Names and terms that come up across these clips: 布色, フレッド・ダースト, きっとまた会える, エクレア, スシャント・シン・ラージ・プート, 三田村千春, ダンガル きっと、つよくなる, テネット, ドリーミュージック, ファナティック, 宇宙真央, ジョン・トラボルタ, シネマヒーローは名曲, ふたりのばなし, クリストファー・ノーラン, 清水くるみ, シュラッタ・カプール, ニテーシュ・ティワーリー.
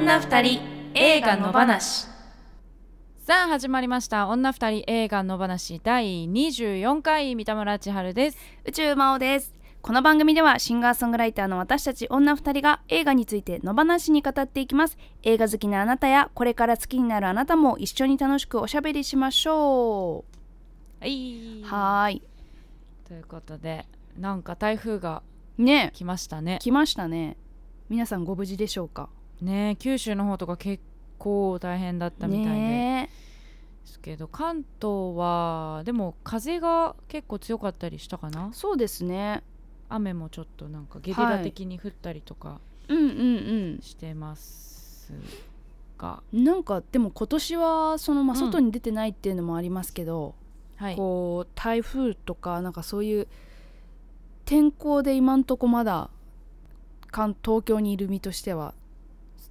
女二人映画の話。さあ始まりました、女二人映画の話第24回。三田村千春です。宇宙真央です。この番組ではシンガーソングライターの私たち女二人が映画についての話に語っていきます。映画好きなあなたやこれから好きになるあなたも一緒に楽しくおしゃべりしましょう。はいということで、なんか台風が来ましたね。来ましたね。皆さんご無事でしょうかね。九州の方とか結構大変だったみたいで、ね、ですけど関東はでも風が結構強かったりしたかな。そうですね。雨もちょっとなんかゲリラ的に降ったりとかしてますが、なんかでも今年はその、外に出てないっていうのもありますけど、こう台風とかなんかそういう天候で今んとこまだ東京にいる身としては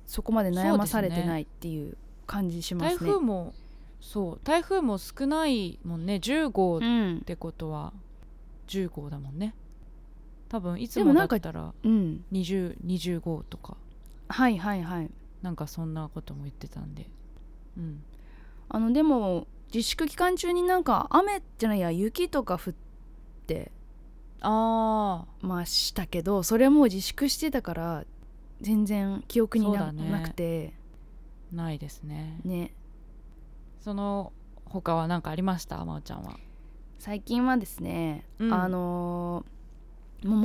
そこまで悩まされてないっていう感じしますね。台風も少ないもんね。10号ってことは10号だもんね。多分いつもだったら20号とか、はいはいはい、なんかそんなことも言ってたんで、でも自粛期間中になんか雨じゃないや雪とか降ってましたけど、それはもう自粛してたから全然記憶に なくてないですね。その他は何かありました？まおちゃんは。最近はですね、も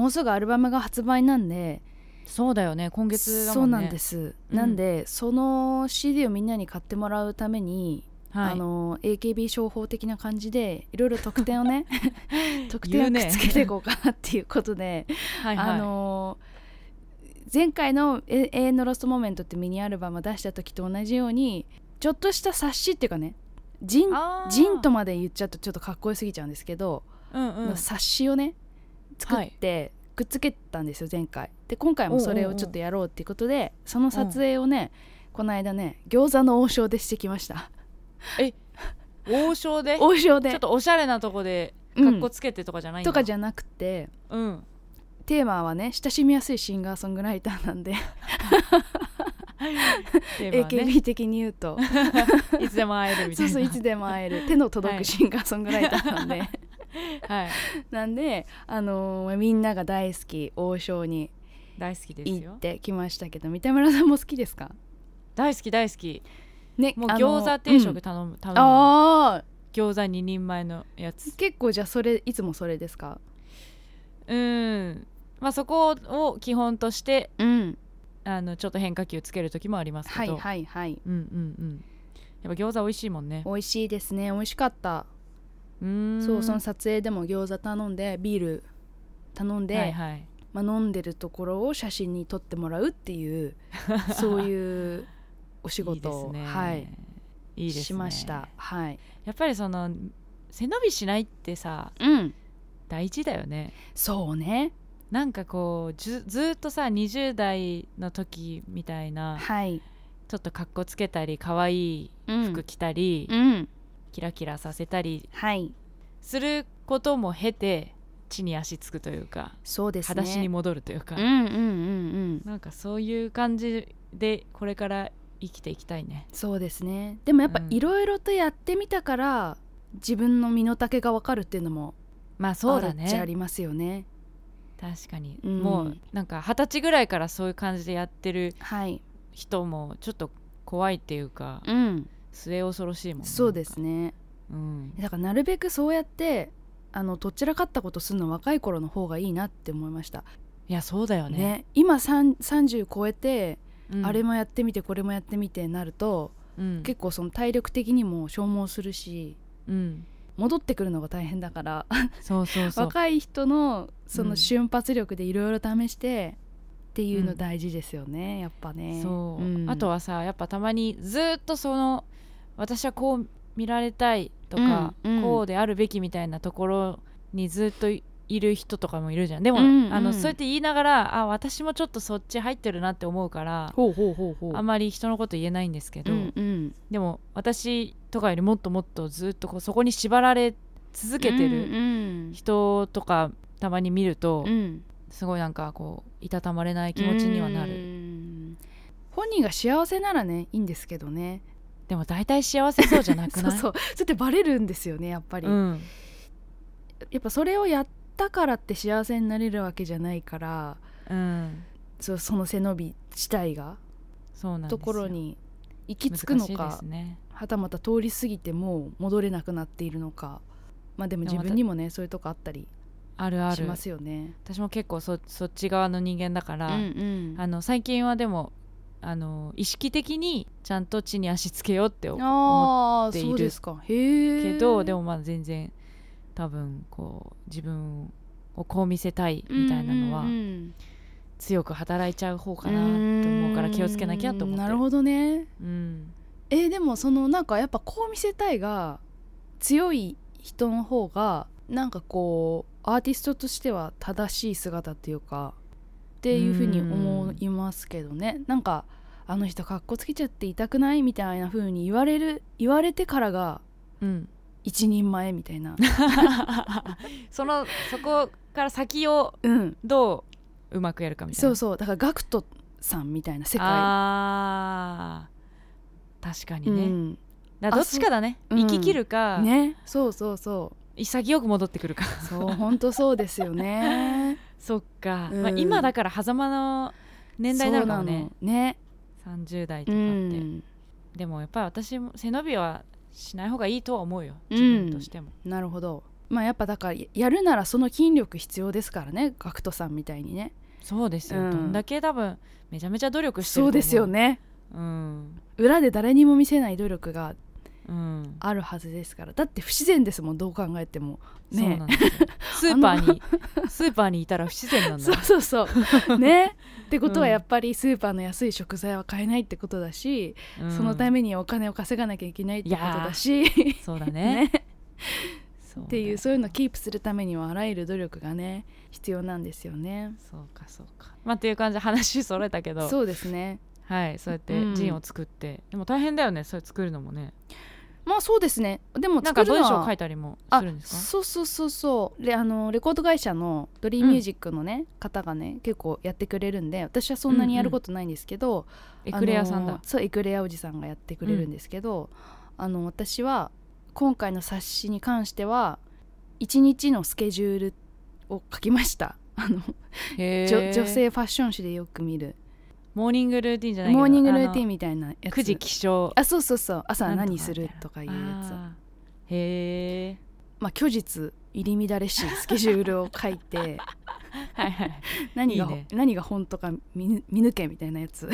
うすぐアルバムが発売なんで。そうだよね、今月だもんね。そうなんです、なんでその CD をみんなに買ってもらうために、AKB 商法的な感じでいろいろ特典をね特典をくっつけていこうかなっていうことで前回の永遠のロストモメントってミニアルバムを出した時と同じように、ちょっとした冊子っていうかね、ジンとまで言っちゃうとちょっとかっこよすぎちゃうんですけど、冊子をね作ってくっつけたんですよ前回で。今回もそれをちょっとやろうっていうことで、その撮影をね、この間ね餃子の王将でしてきました。王将でちょっとおしゃれなとこでかっこつけてとかじゃないんだ、とかじゃなくて、テーマはね親しみやすいシンガーソングライターなんでAKB 的に言うといつでも会えるみたいな。そうそう、いつでも会える手の届くシンガーソングライターなんで、なんで、みんなが大好き王将に行ってきましたけど、三田村さんも好きですか？大好き、ね、もう餃子定食頼む餃子2人前のやつ。結構じゃあそれいつもそれですか？そこを基本として、ちょっと変化球つける時もありますけど、やっぱ餃子美味しいもんね。美味しいですね。美味しかった。その撮影でも餃子頼んでビール頼んで、飲んでるところを写真に撮ってもらうっていうそういうお仕事をしました。やっぱりその背伸びしないってさ、大事だよね。そうね。なんかこう ずっとさ20代の時みたいな、ちょっとかっこつけたり可愛い服着たり、キラキラさせたりすることも経て地に足つくというか、そうですね、裸足に戻るというか、なんかそういう感じでこれから生きていきたいね。そうですね。でもやっぱいろいろとやってみたから、自分の身の丈が分かるっていうのもそうだね、あるっちゃありますよね。確かに、もうなんか20歳ぐらいからそういう感じでやってる人もちょっと怖いっていうか、末恐ろしいもんね。そうですね、だからなるべくそうやってどちらかったことするの若い頃の方がいいなって思いました。いやそうだよ ね今30超えて、あれもやってみてこれもやってみてなると、結構その体力的にも消耗するし、戻ってくるのが大変だからそう若い人のその瞬発力でいろいろ試してっていうの大事ですよね、やっぱね。そう、あとはさやっぱたまにずっとその私はこう見られたいとか、こうであるべきみたいなところにずっといる人とかもいるじゃん。でも、そうやって言いながら私もちょっとそっち入ってるなって思うからあんまり人のこと言えないんですけど、でも私とかよりもっともっとずっとそこに縛られ続けてる人とかたまに見ると、すごいなんかこういたたまれない気持ちにはなる。本人が幸せならねいいんですけどね。でも大体幸せそうじゃなくないそうそう、それってバレるんですよねやっぱり、うん、やっぱそれをやったからって幸せになれるわけじゃないから、うん、その背伸び自体がそうなんですよところに行き着くのか、ね、はたまた通り過ぎてもう戻れなくなっているのか、まあでも自分にもねそういうとこあったりしますよね。あるある、私も結構 そっち側の人間だから、うんうん、最近はでも意識的にちゃんと地に足つけようって思っている。そうですか。へえ。けどでもまあ全然多分こう自分をこう見せたいみたいなのは、うんうんうん、強く働いちゃう方かなと思うから気をつけなきゃと思ってる。なるほどね、うん、でもそのなんかやっぱこう見せたいが強い人の方がなんかこうアーティストとしては正しい姿っていうかっていうふうに思いますけどね。なんかあの人かっこつけちゃって痛くないみたいなふうに言われてからが、うん、一人前みたいなそこから先をどううまくやるかみたいな、うん、そうそう、だからガクトさんみたいな世界。あ確かにね、うん、だからどっちかだね、生き切るか、うん、ね、そうそうそう、潔く戻ってくるかそう本当そうですよねそっか、うん、まあ、今だから狭間の年代なのかもね、ね、30代とかって、うん、でもやっぱり私も背伸びはしない方がいいとは思うよ、自分としても、うん、なるほど。まあやっぱだからやるならその筋力必要ですからね、ガクトさんみたいにね。そうですよ、うん、どんだけ多分めちゃめちゃ努力してると思う。そうですよね、うん、裏で誰にも見せない努力が、うん、あるはずですから。だって不自然ですもん、どう考えても、ね、そうなんですよスーパーにいたら不自然なんだそうそうそうねってことはやっぱりスーパーの安い食材は買えないってことだし、うん、そのためにお金を稼がなきゃいけないってことだし、そうだ ね, ねっていう、そういうのをキープするためにはあらゆる努力がね必要なんですよね。そうかそうか、まあっていう感じで話揃えたけどそうですね、はい、そうやってジンを作って、うん、でも大変だよねそれ作るのもね。まあそうですね。でも作るのはなんか文章書いたりもするんですか。そうそうそうそう。でレコード会社のドリーミュージックのね、うん、方がね結構やってくれるんで、私はそんなにやることないんですけど、うんうん、エクレアさんだ。そうエクレアおじさんがやってくれるんですけど、うん、私は今回の冊子に関しては1日のスケジュールを書きました。女性ファッション誌でよく見る。モーニングルーティンじゃないけどモーニングルーティンみたいなやつ、9時起床、あそうそうそう、朝何するとかいうやつ。へえ。まあ虚実入り乱れしスケジュールを書いてはい、はい、いいね、何が本とか 見抜けみたいなやつ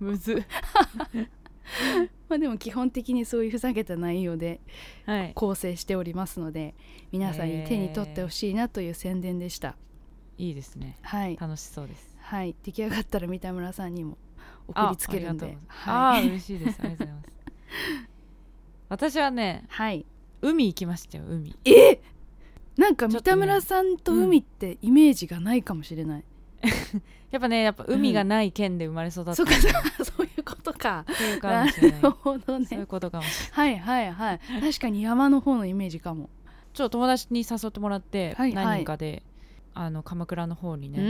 むずまあでも基本的にそういうふざけた内容で構成しておりますので、はい、皆さんに手に取ってほしいなという宣伝でした。いいですね、はい、楽しそうです。はい、出来上がったら三田村さんにも送りつけるんで、あ、はい、あ嬉しいです、ありがとうございます私はね、はい、海行きましたよ、海。なんか三田村さんと海ってイメージがないかもしれない、うん、やっぱ海がない県で生まれ育った、うん、そうかそういうことか、そういうかもしれない、なるほどね、そういうことかもしれない、はいはいはい確かに山の方のイメージかも。ちょっと友達に誘ってもらって、はいはい、何人かで鎌倉の方にね、う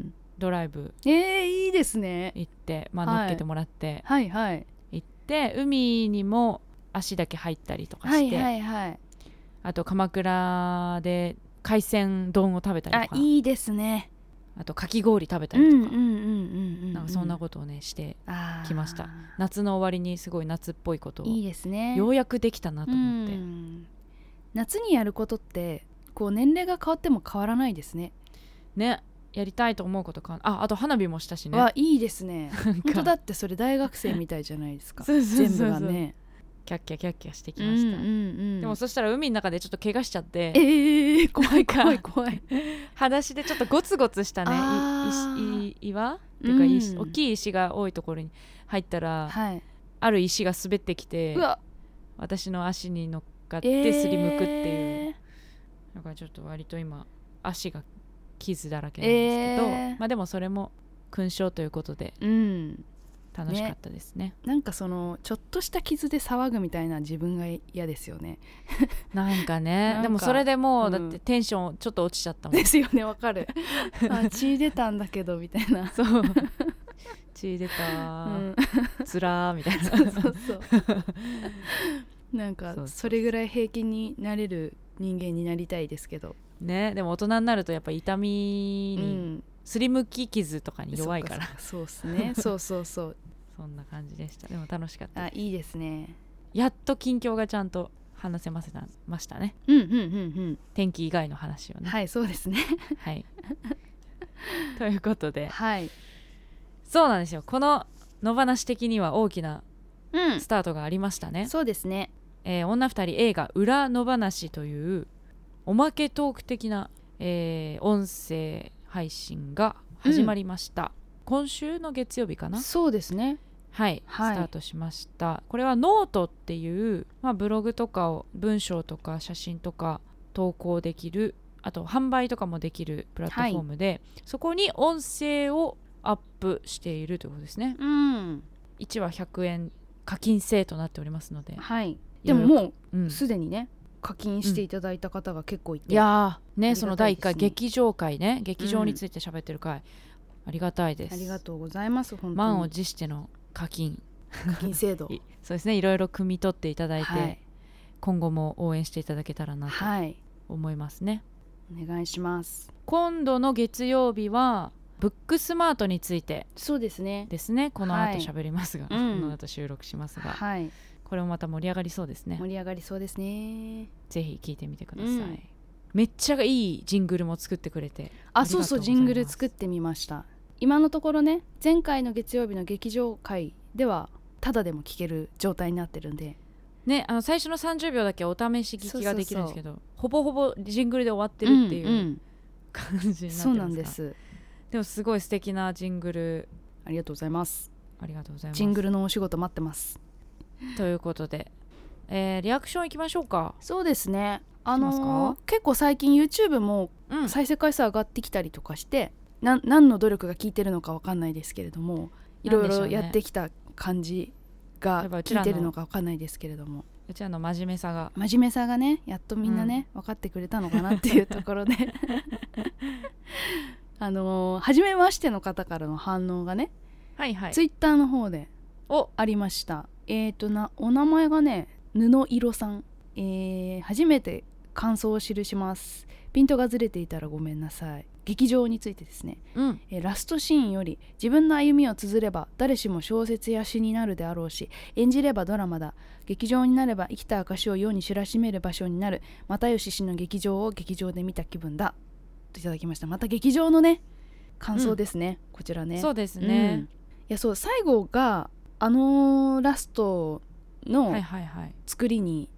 んドライブ、いいですね、行って、まあ、乗っけてもらって、はいはいはい、行って海にも足だけ入ったりとかして、はいはいはい、あと鎌倉で海鮮丼を食べたりとか、あいいですね、あとかき氷食べたりとか、なんかそんなことをねしてきました。夏の終わりにすごい夏っぽいことをいいですね、ようやくできたなと思って、うん、夏にやることってこう年齢が変わっても変わらないですね。ね、やりたいと思うことか。あと花火もしたしね。わいいですね本当だってそれ大学生みたいじゃないですかそうそうそうそう、全部がねキャッキャキャッキャしてきました、うんうんうん、でもそしたら海の中でちょっと怪我しちゃって、怖い怖い怖い裸足でちょっとゴツゴツしたね岩っていうか、うん、大きい石が多いところに入ったら、はい、ある石が滑ってきて私の足に乗っかってすりむくっていう、だからちょっと割と今足が傷だらけなんですけど、まあ、でもそれも勲章ということで、うん、楽しかったです ね。なんかそのちょっとした傷で騒ぐみたいな自分が嫌ですよねなんかねでもそれでもう、うん、だってテンションちょっと落ちちゃったもんですよね。わかる血出たんだけどみたいなそう血出た、うん、つらーみたいなそうそうそうなんかそれぐらい平気になれる人間になりたいですけどね。でも大人になるとやっぱ痛みに、すりむき傷とかに弱いから、うん、そうですねそうそうそうそんな感じでした。でも楽しかったです。あ、いいですね。やっと近況がちゃんと話せませましたね。うんうんうんうん。天気以外の話をね。はい、そうですね。はい。ということで、はい。そうなんですよ。この野放し的には大きなスタートがありましたね。うん、そうですね。女二人映画裏野放しというおまけトーク的な、音声配信が始まりました。うん、今週の月曜日かな。そうですね。はい、はい、スタートしました。これはノートっていう、まあ、ブログとかを文章とか写真とか投稿できる、あと販売とかもできるプラットフォームで、はい、そこに音声をアップしているということですね。うん、1話100円課金制となっておりますので、はい、でももうすでにね、うん、課金していただいた方が結構いて、いやーね、その第1回劇場回ね、劇場について喋ってる回、ありがたいです。ありがとうございます。本当に満を持しての課金制度そうですね、いろいろ汲み取っていただいて、はい、今後も応援していただけたらなと思いますね。はい、お願いします。今度の月曜日はブックスマートについて、そうですねこの後喋りますが、はい、この後収録しますが、うん、これもまた盛り上がりそうですね。盛り上がりそうですね。ぜひ聞いてみてください。うん、めっちゃいいジングルも作ってくれて、あ、そうそう、ジングル作ってみました。今のところね、前回の月曜日の劇場会ではただでも聞ける状態になってるんでね、あの最初の30秒だけお試し聞きができるんですけど、そうそうそう、ほぼほぼジングルで終わってるっていう感じになってますか。そうなんです。でもすごい素敵なジングル、ありがとうございます。ありがとうございます。ジングルのお仕事待ってます。ということで、リアクションいきましょうか。そうですね、結構最近 YouTube も再生回数上がってきたりとかして、何の努力が効いてるのか分かんないですけれども、いろいろやってきた感じが効いてるのか分かんないですけれども、うちらの真面目さがね、やっとみんなね、分かってくれたのかなっていうところで初めましての方からの反応がね、はいはい、Twitter の方でありました。お名前がね、布色さん、初めて感想を記します。ピントがずれていたらごめんなさい。劇場についてですね、ラストシーンより自分の歩みを綴れば誰しも小説や詩になるであろうし、演じればドラマだ、劇場になれば生きた証を世に知らしめる場所になる、又吉氏の劇場を劇場で見た気分だといただきました。また劇場のね、感想ですね、こちらね。そうですね、うん、いや、そう、最後がラストの作りに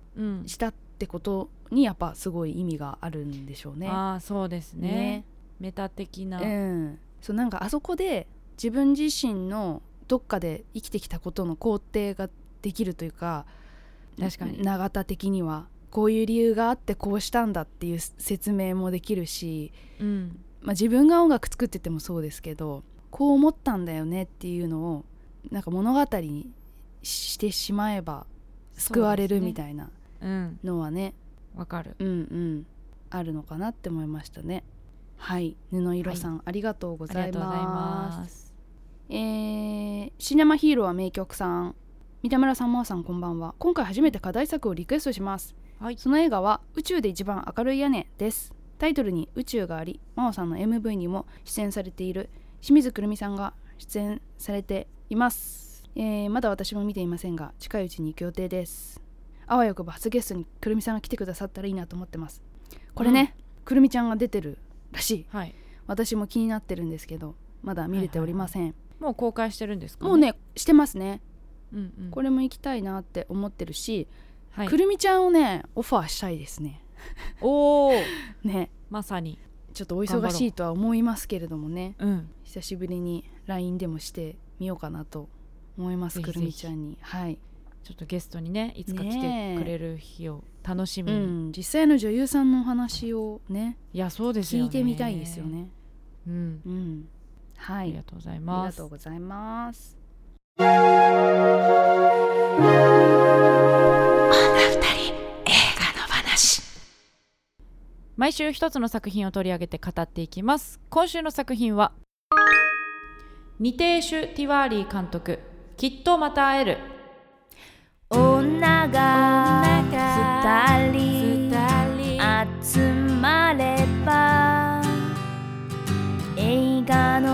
したってことにやっぱすごい意味があるんでしょうね。ああ、そうです ねメタ的な、うん、そう、なんかあそこで自分自身のどっかで生きてきたことの肯定ができるというか、確かに永田的にはこういう理由があってこうしたんだっていう説明もできるし、うん、まあ、自分が音楽作っててもそうですけど、こう思ったんだよねっていうのをなんか物語にしてしまえば救われるみたいなのはね、わかる、うんうん、あるのかなって思いましたね。はい、布色さん、はい、ありがとうございます。シネマヒーローは名曲さん、三田村さん、まおさん、こんばんは。今回初めて課題作をリクエストします。はい、その映画は宇宙で一番明るい屋根です。タイトルに宇宙があり、まおさんの MV にも出演されている清水くるみさんが出演されています。まだ私も見ていませんが、近いうちに行く予定です。あわよくば初ゲストにくるみさんが来てくださったらいいなと思ってます。これね、うん、くるみちゃんが出てるらしい。はい、私も気になってるんですけどまだ見れておりません。はいはい、もう公開してるんですか、ね、もうね、してますね。うんうん、これも行きたいなって思ってるし、はい、くるみちゃんをねオファーしたいですね。おーね、まさにちょっとお忙しいとは思いますけれどもね、うん、久しぶりに LINE でもしてみようかなと思います。ぜひぜひくるみちゃんに、はい、ちょっとゲストにねいつか来てくれる日を楽しみに、うん、実際の女優さんのお話をね、いや、そうですよね、聞いてみたいですよね。うんうん、はい、ありがとうございます。ありがとうございます。毎週一つの作品を取り上げて語っていきます。今週の作品はニテーシュ・ティワーリー監督、きっとまた会える。女が2人集まれば映画の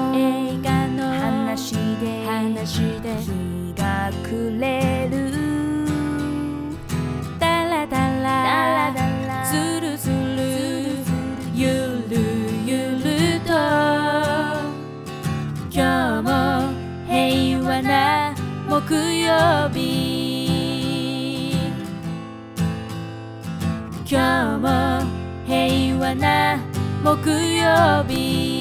話で日が暮れる。ダラダラズルズルゆるゆると今日も平和な木曜日、今日も平和な木曜日。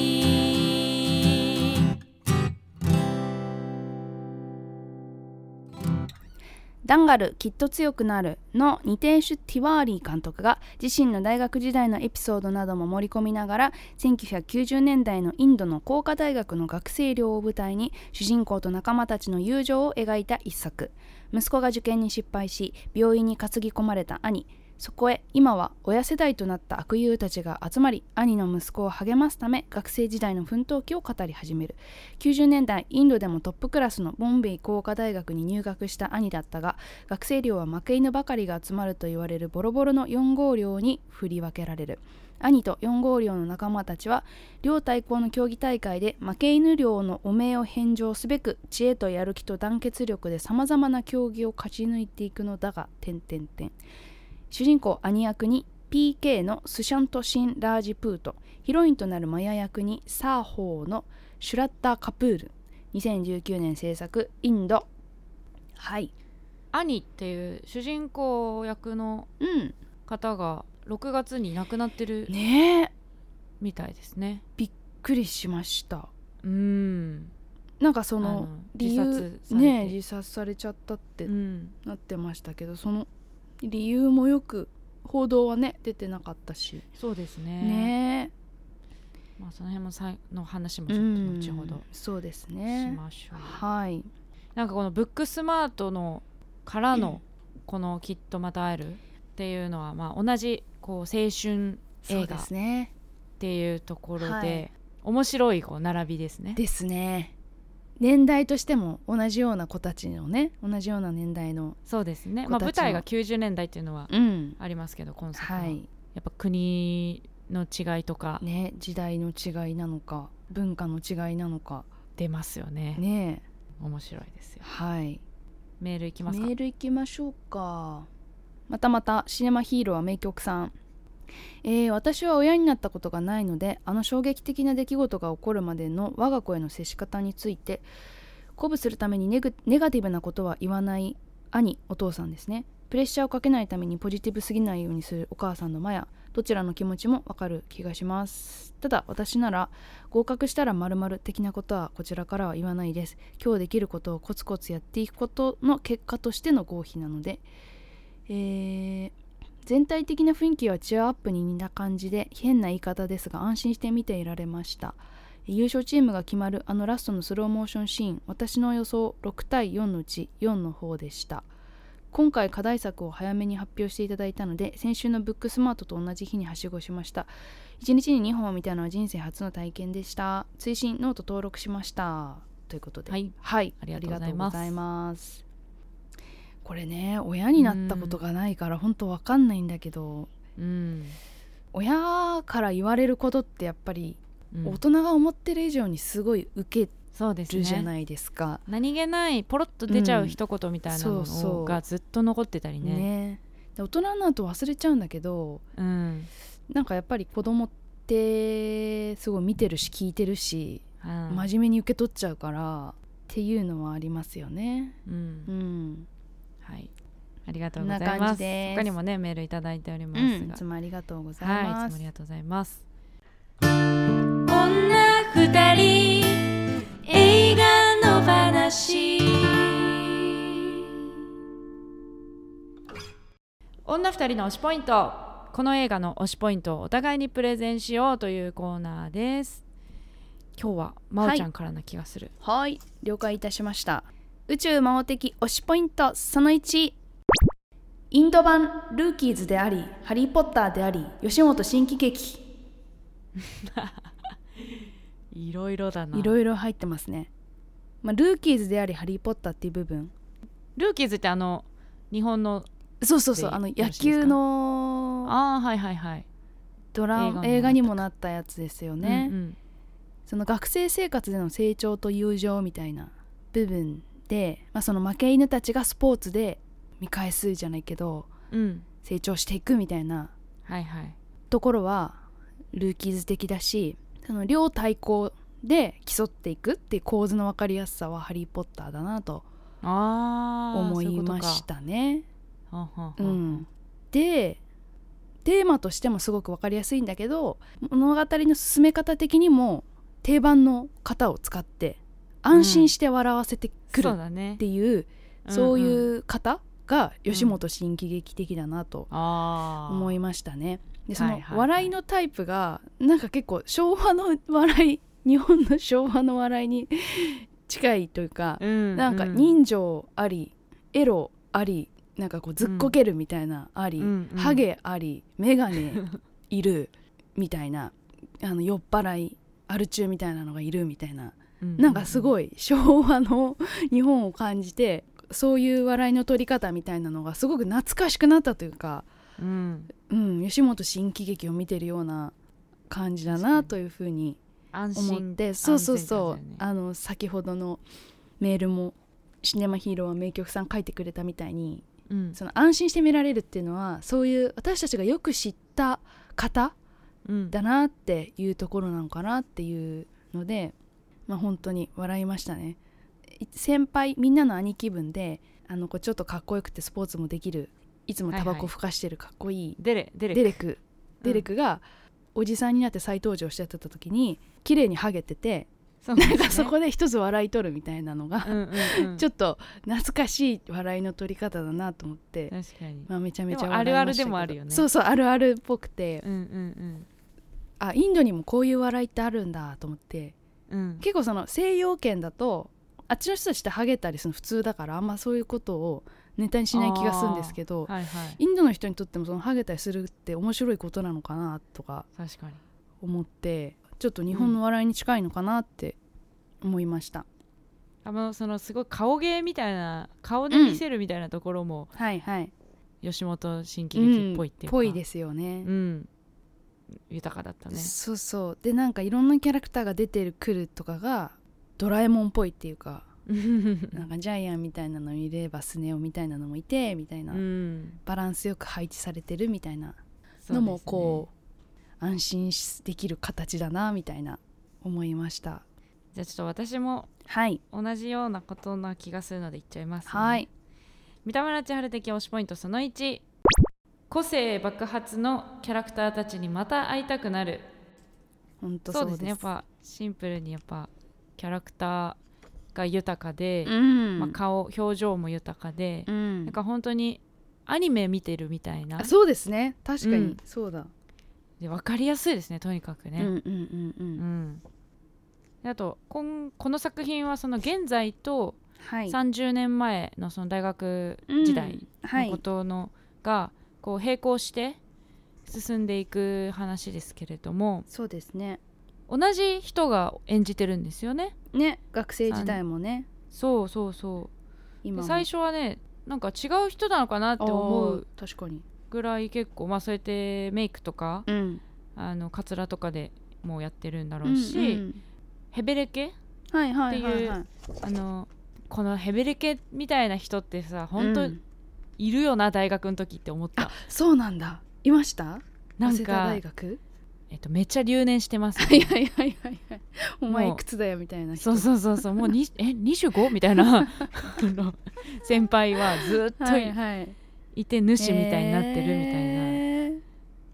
ダンガルきっと強くなるのニテーシュ・ティワーリー監督が自身の大学時代のエピソードなども盛り込みながら、1990年代のインドの工科大学の学生寮を舞台に主人公と仲間たちの友情を描いた一作。息子が受験に失敗し病院に担ぎ込まれた兄、そこへ今は親世代となった悪友たちが集まり、兄の息子を励ますため学生時代の奮闘記を語り始める。90年代インドでもトップクラスのボンベイ工科大学に入学した兄だったが、学生寮は負け犬ばかりが集まると言われるボロボロの4号寮に振り分けられる。兄と4号寮の仲間たちは寮対抗の競技大会で負け犬寮の汚名を返上すべく、知恵とやる気と団結力で様々な競技を勝ち抜いていくのだが主人公兄役に PK のスシャント・シン・ラージ・プート、ヒロインとなるマヤ役にサーホーのシュラッタ・カプール。2019年制作、インド。はい。兄っていう主人公役の方が6月に亡くなってるみたいですね。びっくりしました。なんかその理由自殺されちゃったってなってましたけど、その理由もよく報道はね出てなかったし。そうです ね、まあ、その辺もの話もちょっと後ほどそうですねしましょう。はい、なんかこのブックスマートのからのこのきっとまた会えるっていうのは、まあ同じこう青春映画っていうところ で、はい、面白いこう並びですね。ですね。年代としても同じような子たちのね、同じような年代の子たちの。そうですね、まあ、舞台が90年代っていうのはありますけど、今作は、はい、やっぱ国の違いとか、ね、時代の違いなのか文化の違いなのか出ますよ ね面白いですよ。はい、メールいきますか。メールいきましょうか。またまたシネマヒーローは名曲さん。私は親になったことがないので、あの衝撃的な出来事が起こるまでの我が子への接し方について鼓舞するためにネガティブなことは言わない兄、お父さんですね。プレッシャーをかけないためにポジティブすぎないようにするお母さんのマヤ、どちらの気持ちもわかる気がします。ただ私なら合格したら〇〇的なことはこちらからは言わないです。今日できることをコツコツやっていくことの結果としての合否なので、全体的な雰囲気はチアアップに似た感じで、変な言い方ですが安心して見ていられました。優勝チームが決まるあのラストのスローモーションシーン、私の予想6対4のうち4の方でした。今回課題作を早めに発表していただいたので、先週のブックスマートと同じ日にはしごしました。1日に2本を見たのは人生初の体験でした。追伸ノート登録しました。ということで、はい、はい、ありがとうございます。これね、親になったことがないから本当わかんないんだけど、親から言われることってやっぱり大人が思ってる以上にすごい受けるじゃないですか。そうですね、何気ないポロッと出ちゃう一言みたいなのがずっと残ってたり ねで大人になると忘れちゃうんだけど、なんかやっぱり子供ってすごい見てるし聞いてるし、真面目に受け取っちゃうからっていうのはありますよね。はい、ありがとうございます。他にもねメールいただいておりますが、いつもありがとうございます。はい、いつもありがとうございます。女二人映画の話。女二人の推しポイント。この映画の推しポイントをお互いにプレゼンしようというコーナーです。今日はまおちゃんからな気がする。はい、はい、了解いたしました。宇宙魔王的推しポイントその1、インド版ルーキーズでありハリーポッターであり吉本新喜劇。いろいろだな。いろいろ入ってますね。まあ、ルーキーズでありハリーポッターっていう部分。ルーキーズってあの日本の、そうそうそう、あの野球の、あ、はいはいはい、ドラマ、映画にもなったやつですよね、うんうん、その学生生活での成長と友情みたいな部分で、まあ、その負け犬たちがスポーツで見返すじゃないけど、うん、成長していくみたいなところはルーキーズ的だし、その両対抗で競っていくっていう構図の分かりやすさはハリーポッターだなと思いましたね。あ、そういうことか。うん、でテーマとしてもすごく分かりやすいんだけど、物語の進め方的にも定番の型を使って安心して笑わせてくるっていう、うん、そうだね、そういう型が吉本新喜劇的だなと思いましたね、うん、でその笑いのタイプがなんか結構昭和の笑い、日本の昭和の笑いに近いというか、うん、なんか人情あり、エロあり、なんかこうずっこけるみたいなあり、うん、ハゲあり、メガネいるみたいな、あの酔っ払いアル中みたいなのがいるみたいな、うん、なんかすごい昭和の日本を感じて、そういう笑いの取り方みたいなのがすごく懐かしくなったというか、うんうん、吉本新喜劇を見てるような感じだなというふうに思って、安心、そうそうそう、ね、あの先ほどのメールもシネマヒーローは名曲さん書いてくれたみたいに、うん、その安心して見られるっていうのはそういう私たちがよく知った方だなっていうところなのかなっていうので、まあ、本当に笑いましたね。先輩みんなの兄貴分で、あの子ちょっとかっこよくてスポーツもできる、いつもタバコふかしてるかっこいい、はいはい、デレクがおじさんになって再登場しちゃってた時に綺麗にハゲてて、そうですね、なんかそこで一つ笑い取るみたいなのが、うんうん、うん、ちょっと懐かしい笑いの取り方だなと思って、確かに、まあ、めちゃめちゃ笑いましたけど、でもあるあるでもあるよね、そうそう、あるあるっぽくて、うんうんうん、あ、インドにもこういう笑いってあるんだと思って、うん、結構その西洋圏だとあっちの人たちってハゲたりするの普通だから、あんまそういうことをネタにしない気がするんですけど、はいはい、インドの人にとってもそのハゲたりするって面白いことなのかなとか思って、ちょっと日本の笑いに近いのかなって思いました、うん、あのそのすごい顔芸みたいな、顔で見せるみたいなところも、うん、はいはい、吉本新喜劇っぽいっていうか、うん、ぽいですよね、うん、豊かだったね。そうそう、でなんかいろんなキャラクターが出てくるとかがドラえもんっぽいっていうかなんかジャイアンみたいなのいればスネ夫みたいなのもいてみたいな、うん、バランスよく配置されてるみたいなのもこう、ね、安心できる形だなみたいな思いました。じゃあちょっと私も同じようなことな気がするので言っちゃいますね、はい、三田村千春的推しポイントその1、個性爆発のキャラクターたちにまた会いたくなる。本当そうですね、やっぱシンプルにやっぱキャラクターが豊かで、うんまあ、顔表情も豊かで、うん、なんか本当にアニメ見てるみたいな。そうですね、確かに、うん、そうだ。で分かりやすいですね、とにかくね、うんうんうんうん、であとこの作品はその現在と30年前 の, その大学時代のことのがこう並行して進んでいく話ですけれども、そうですね、同じ人が演じてるんですよね。ね、学生時代もね。そうそうそう。今最初はね、なんか違う人なのかなって思うぐらい結構、まあそうやってメイクとか、うん、あのカツラとかでもうやってるんだろうし、うんうん、ヘベレケっていうあのこのヘベレケみたいな人ってさ、本当いるよな、うん、大学の時って思った。あ、そうなんだ。いました？早稲田大学？めっちゃ留年してます、ね、はいはいはいはい、お前いくつだよみたいな人、そうそうそうそう、もう25? みたいな先輩はずっと いて主みたいになってるみたいな、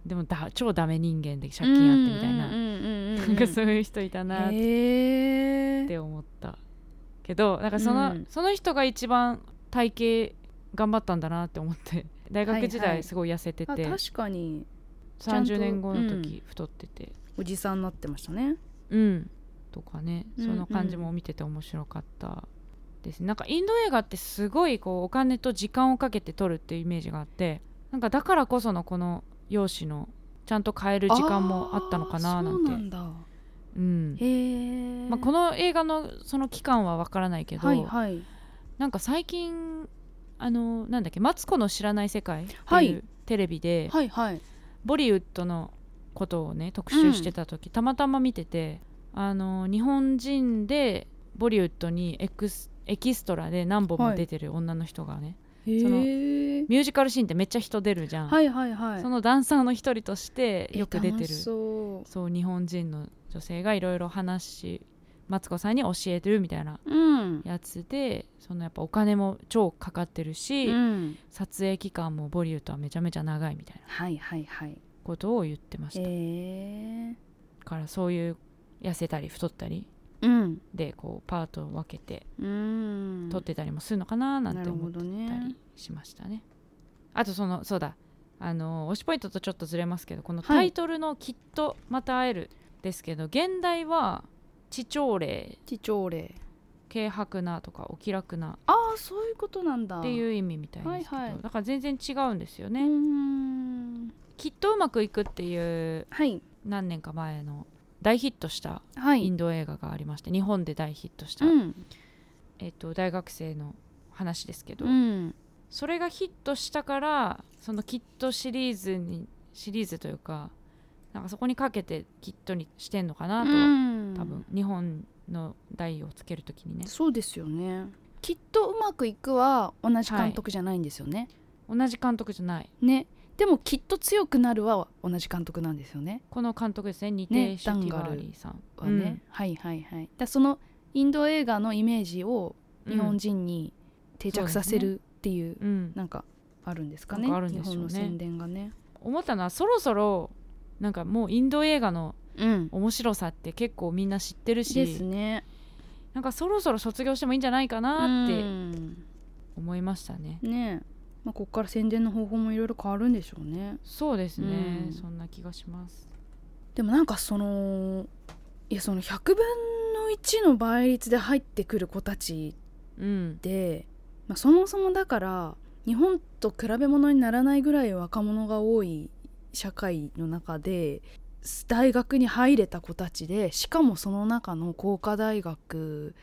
でも超ダメ人間で借金あってみたいな、なんかそういう人いたなって思ったけど、なんかその人が一番体型頑張ったんだなって思って、大学時代すごい痩せてて、はいはい、確かに30年後の時太ってて、うん、おじさんになってましたね、うんとかね、その感じも見てて面白かったです、うんうん、なんかインド映画ってすごいこうお金と時間をかけて撮るっていうイメージがあって、なんかだからこそのこの容姿のちゃんと変える時間もあったのかななんてうん、へえ、まあ、この映画のその期間はわからないけど、はいはい、なんか最近なんだっけ、マツコの知らない世界っていう、はい、テレビで、はいはい、ボリウッドのことをね特集してた時、うん、たまたま見てて、日本人でボリウッドにエキストラで何本も出てる女の人がね、はい、そのミュージカルシーンってめっちゃ人出るじゃん、はいはいはい、そのダンサーの一人としてよく出てるそう日本人の女性がいろいろ話しマツコさんに教えてるみたいなやつで、うん、そのやっぱお金も超かかってるし、うん、撮影期間もボリウッドはめちゃめちゃ長いみたいな、はいはいはい、ことを言ってました、からそういう痩せたり太ったり、うん、でこうパートを分けて撮ってたりもするのかななんて思ってたりしましたね。あとそうだ、推しポイントとちょっとずれますけど、このタイトルのきっとまた会えるですけど、現代は地長霊軽薄なとかお気楽な、ああそういうことなんだっていう意味みたいですけど、はいはい、だから全然違うんですよね。うーん、きっとうまくいくっていう、はい、何年か前の大ヒットしたインド映画がありまして、はい、日本で大ヒットした、うん大学生の話ですけど、うん、それがヒットしたから、そのきっとシリーズというか、なんかそこにかけてきっとにしてんのかなと、うん、多分日本の題をつけるときにね。そうですよね。きっとうまくいくは同じ監督じゃないんですよね、はい、同じ監督じゃないね。でもきっと強くなるは同じ監督なんですよね。この監督ですね、ニテーシュ・ティワーリーさんはね、うん、はいはいはい。だそのインド映画のイメージを日本人に定着させるっていう、うん、なんかあるんですかね、日本の宣伝がね。思ったのは、そろそろなんかもうインド映画の面白さって結構みんな知ってるし、うんですね、なんかそろそろ卒業してもいいんじゃないかなって思いましたね。ね、まあ、ここから宣伝の方法もいろいろ変わるんでしょうね。そうですね、うん、そんな気がします。でもなんかその100分の1の倍率で入ってくる子たちで、うん、まあ、そもそもだから日本と比べ物にならないぐらい若者が多い社会の中で大学に入れた子たちで、しかもその中の工科大学、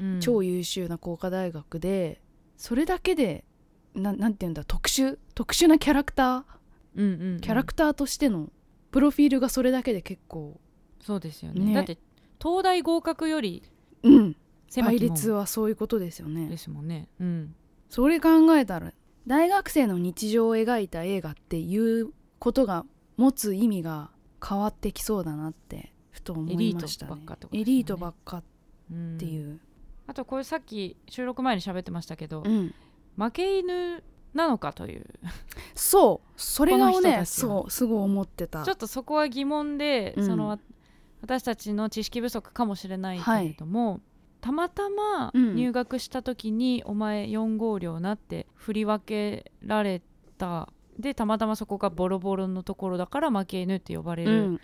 うん、超優秀な工科大学で、それだけでなんていうんだ、特殊なキャラクター、うんうんうん、キャラクターとしてのプロフィールがそれだけで結構、そうですよ ね。だって東大合格より倍率はそういうことですよね。ですもんね、うん、それ考えたら大学生の日常を描いた映画っていうことが持つ意味が変わってきそうだなってふと思いましたね。エリートばっかっていう、うん、あとこれさっき収録前に喋ってましたけど、うん、負け犬なのかという、そうそれがね、そうすごい思ってた。ちょっとそこは疑問で、うん、私たちの知識不足かもしれないけれども、はい、たまたま入学した時に、うん、お前4号寮なって振り分けられたで、たまたまそこがボロボロのところだから負け犬って呼ばれる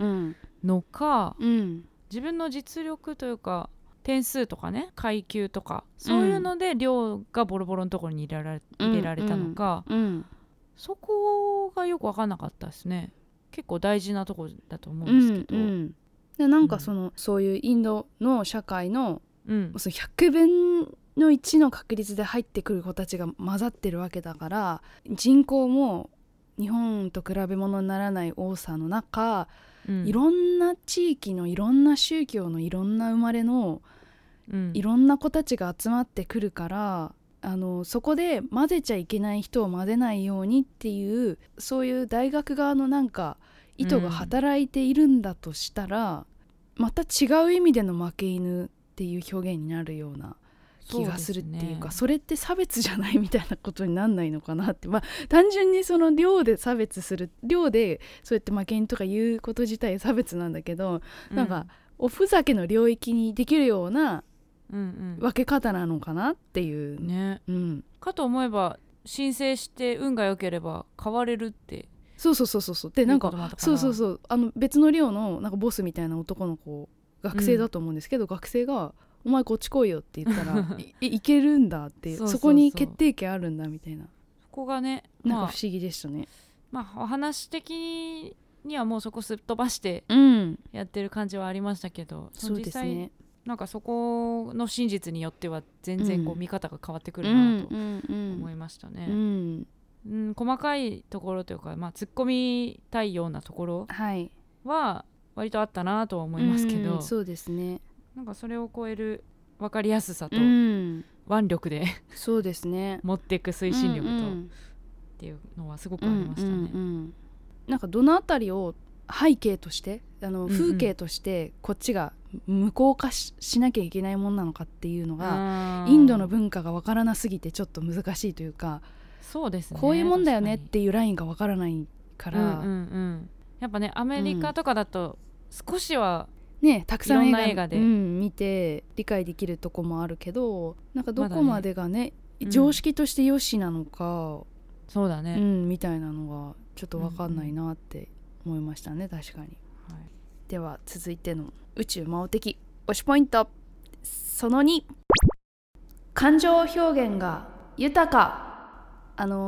のか、うんうん、自分の実力というか点数とかね、階級とかそういうので寮がボロボロのところに入れられたのか、うんうん、そこがよく分かんなかったですね。結構大事なとこだと思うんですけど、うんうん、でなんかうん、そういうインドの社会の、うん、その100分の1の確率で入ってくる子たちが混ざってるわけだから、人口も日本と比べ物にならない多さの中、うん、いろんな地域のいろんな宗教のいろんな生まれの、うん、いろんな子たちが集まってくるから、そこで混ぜちゃいけない人を混ぜないようにっていう、そういう大学側のなんか意図が働いているんだとしたら、うん、また違う意味での負け犬っていう表現になるような気がするっていうか、 そうですね、それって差別じゃないみたいなことになんないのかなって、まあ、単純にその寮で差別する、寮でそうやって負け犬とか言うこと自体差別なんだけど、うん、なんかおふざけの領域にできるような分け方なのかなっていう、うんうんね、うん、かと思えば申請して運が良ければ変われるって、そうそうそうそう、でなんかそうそうそう、別の寮のなんかボスみたいな男の子、学生だと思うんですけど、うん、学生がお前こっち来いよって言ったらいけるんだってそこに決定権あるんだみたいな、そこがね、なんか不思議でしたね。まあ、お話的にはもうそこすっ飛ばしてやってる感じはありましたけど、うん、実際そうですね、なんかそこの真実によっては全然こう見方が変わってくるなと思いましたね、うんうんうんうん、細かいところというか、まあ、突っ込みたいようなところは割とあったなとは思いますけど、うん、そうですね、なんかそれを超える分かりやすさと腕力で、うん、そうですね、持っていく推進力と、うんうん、っていうのはすごくありましたね、うんうんうん、なんかどのあたりを背景として風景としてこっちが無効化 しなきゃいけないもんなのかっていうのが、インドの文化が分からなすぎてちょっと難しいというか、そうですね、こういうもんだよねっていうラインが分からないから、うんうんうん、やっぱねアメリカとかだと少しは、ね、たくさんいろんな映画で、うん、見て理解できるとこもあるけど、なんかどこまでが ね、うん、常識として良しなのか、そうだね、うん、みたいなのがちょっと分かんないなって思いましたね、確かに、はい、では続いての宇宙魔王的推しポイントその2、感情表現が豊か。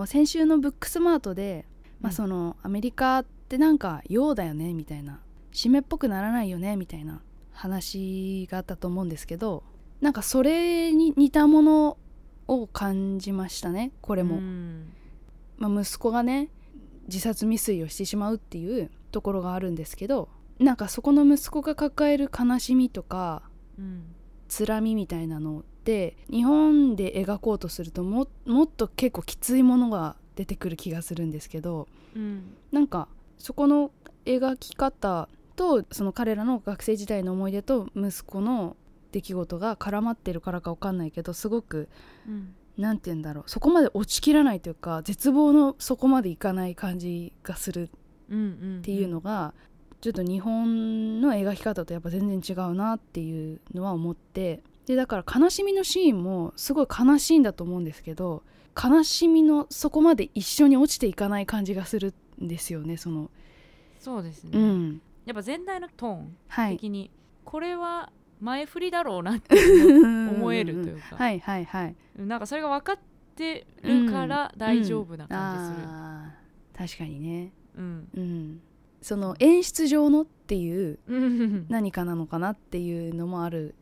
先週のブックスマートで、まあ、そのアメリカってなんか洋だよねみたいな、湿っぽくならないよねみたいな話があったと思うんですけど、なんかそれに似たものを感じましたね、これも、うん、まあ、息子がね自殺未遂をしてしまうっていうところがあるんですけど、なんかそこの息子が抱える悲しみとか、うん、辛みみたいなのって日本で描こうとすると もっと結構きついものが出てくる気がするんですけど、うん、なんかそこの描き方とその彼らの学生時代の思い出と息子の出来事が絡まってるからか分かんないけど、すごく、うん、なんて言うんだろう、そこまで落ちきらないというか絶望のそこまでいかない感じがするっていうのが、うんうんうん、ちょっと日本の描き方とやっぱ全然違うなっていうのは思って、でだから悲しみのシーンもすごい悲しいんだと思うんですけど、悲しみのそこまで一緒に落ちていかない感じがするんですよね、その、そうですね、うん、やっぱ全体のトーン的に、はい、これは前振りだろうなって思えるというか、はいはいはい、なんかそれが分かってるから大丈夫な感じする、うんうん、あ確かにね、うんうん、その演出上のっていう何かなのかなっていうのもある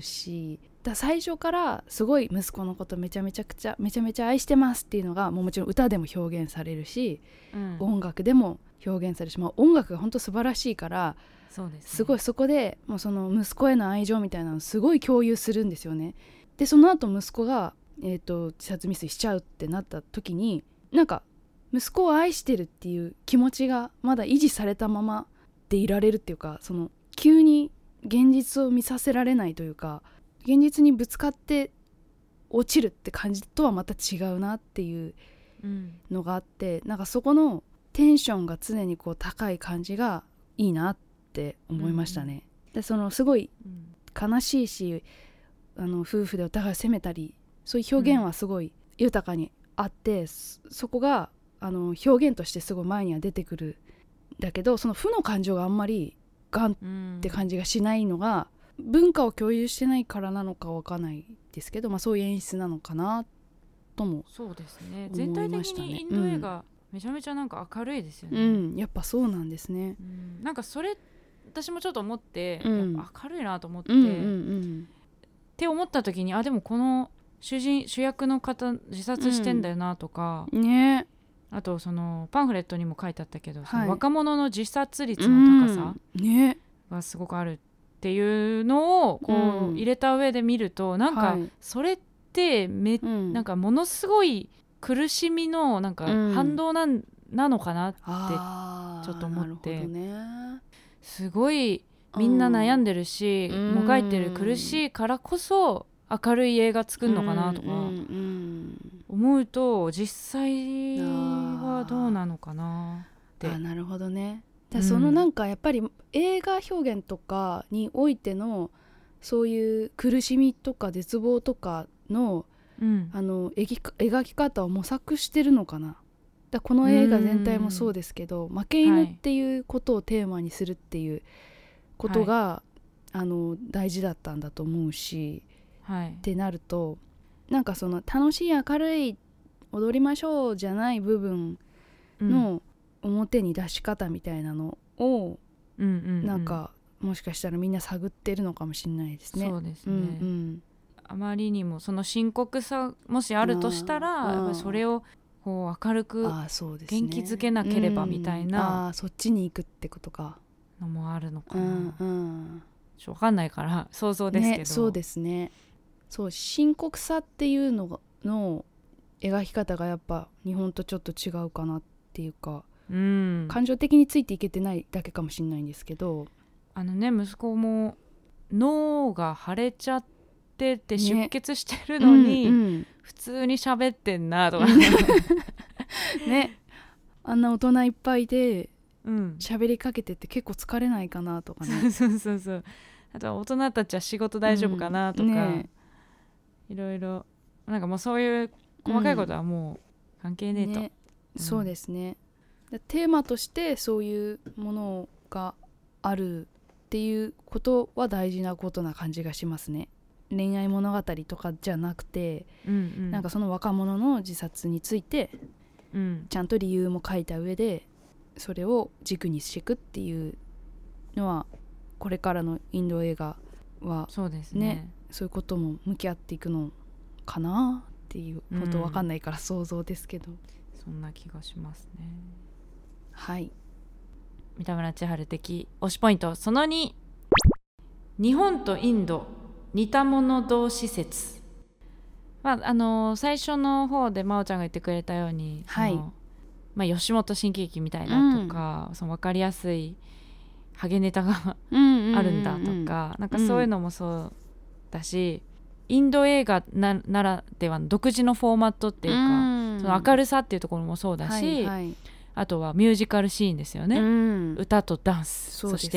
し、だ最初からすごい息子のことめちゃめちゃ愛してますっていうのが もちろん歌でも表現されるし、うん、音楽でも表現されるし、まあ、音楽が本当素晴らしいからそうですね、すごいそこでもうその息子への愛情みたいなのをすごい共有するんですよね。でその後息子が、自殺未遂しちゃうってなった時に、なんか息子を愛してるっていう気持ちがまだ維持されたままでいられるっていうか、その急に現実を見させられないというか、現実にぶつかって落ちるって感じとはまた違うなっていうのがあって、うん、なんかそこのテンションが常にこう高い感じがいいなって思いましたね、うん、でそのすごい悲しいし、夫婦でお互い責めたり、そういう表現はすごい豊かにあって、うん、そこが表現としてすごい前には出てくるだけど、その負の感情があんまりガンって感じがしないのが、うん、文化を共有してないからなのかわかんないですけど、まあ、そういう演出なのかなとも思いましたね。そうですね、全体的にインド映画、うん、めちゃめちゃなんか明るいですよね、うん、やっぱそうなんですね、うん、なんかそれ私もちょっと思って、うん、やっぱ明るいなと思って、うんうんうん、って思った時に、あでもこの主役の方自殺してんだよなとか、うんね、あとそのパンフレットにも書いてあったけど、はい、その若者の自殺率の高さがすごくあるっていうのをこう入れた上で見ると、うん、なんかそれってうん、なんかものすごい苦しみのなんか反動なのかなってちょっと思って、なるほどね、すごいみんな悩んでるし、うん、もがいてる苦しいからこそ明るい映画作るのかなとか思うと、実際はどうなのかなって、あ、なるほどね。だそのなんかやっぱり映画表現とかにおいてのそういう苦しみとか絶望とかの、うん、描き方を模索してるのかな。だこの映画全体もそうですけど、負け犬っていうことをテーマにするっていうことが、はい、大事だったんだと思うし、はい、ってなるとなんかその楽しい明るい踊りましょうじゃない部分の表に出し方みたいなのを、うんうんうん、なんかもしかしたらみんな探ってるのかもしれないですね。そうですね、うんうん、あまりにもその深刻さもしあるとしたらそれをこう明るく元気づけなければみたいな、そっちに行くってことかのもあるのかな、うんうん、わかんないから想像ですけど、ね、そうですね。そう、深刻さっていうのの描き方がやっぱ日本とちょっと違うかなっていうか、うん、感情的についていけてないだけかもしれないんですけど、あのね、息子も脳が腫れちゃってて出血してるのに、ね、うんうん、普通に喋ってんなとかね、あんな大人いっぱいで喋りかけてて結構疲れないかなとかね、うん、そうそうそう、あとは大人たちは仕事大丈夫かなとか、うんね、いろいろなんかもうそういう細かいことはもう関係ねえと、うんね、うん、そうですね。テーマとしてそういうものがあるっていうことは大事なことな感じがしますね。恋愛物語とかじゃなくて、うんうん、なんかその若者の自殺について、うん、ちゃんと理由も書いた上でそれを軸にしていくっていうのはこれからのインド映画は、ね、そうですね、そういうことも向き合っていくのかなっていうこと分かんないから想像ですけど、うん、そんな気がしますね。はい、三田村千春的推しポイントその2、日本とインド似た者同士説、まあ、最初の方で真央ちゃんが言ってくれたように、はい、まあ、吉本新喜劇みたいだとか、うん、その分かりやすいハゲネタがあるんだとか、なんかそういうのもそうだし、インド映画 ならではの独自のフォーマットっていうか、うん、その明るさっていうところもそうだし、はいはい、あとはミュージカルシーンですよね、うん、歌とダンス、 そうですね、そし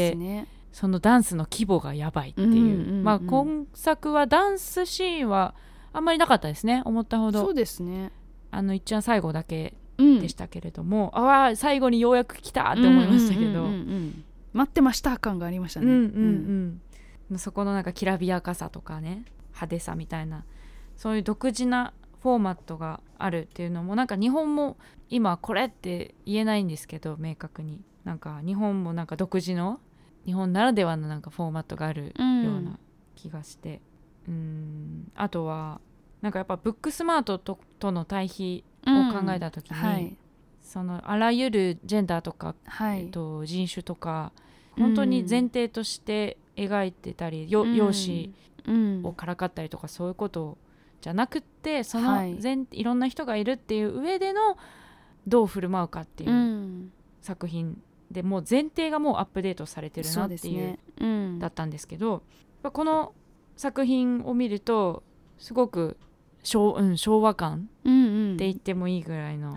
てそのダンスの規模がやばいっていう、うんうんうん、まあ、今作はダンスシーンはあんまりなかったですね、思ったほど。そうですね、一番最後だけでしたけれども、うん、ああ最後にようやく来たって思いましたけど、待ってました感がありましたね、うんうんうん、そこのなんかきらびやかさとかね、派手さみたいな、そういう独自なフォーマットがあるっていうのも、なんか日本も今これって言えないんですけど明確に、なんか日本もなんか独自の日本ならではのなんかフォーマットがあるような気がして、うん、あとはなんかやっぱブックスマート との対比を考えた時に、うん、はい、そのあらゆるジェンダーとか、はい、人種とか本当に前提として描いてたり、うん、容姿をからかったりとかそういうことをじゃなくって、その、はい、いろんな人がいるっていう上でのどう振る舞うかっていう作品で、もう前提がもうアップデートされてるなっていう、ね、うん、だったんですけど、この作品を見るとすごくうん、昭和感って言ってもいいぐらいの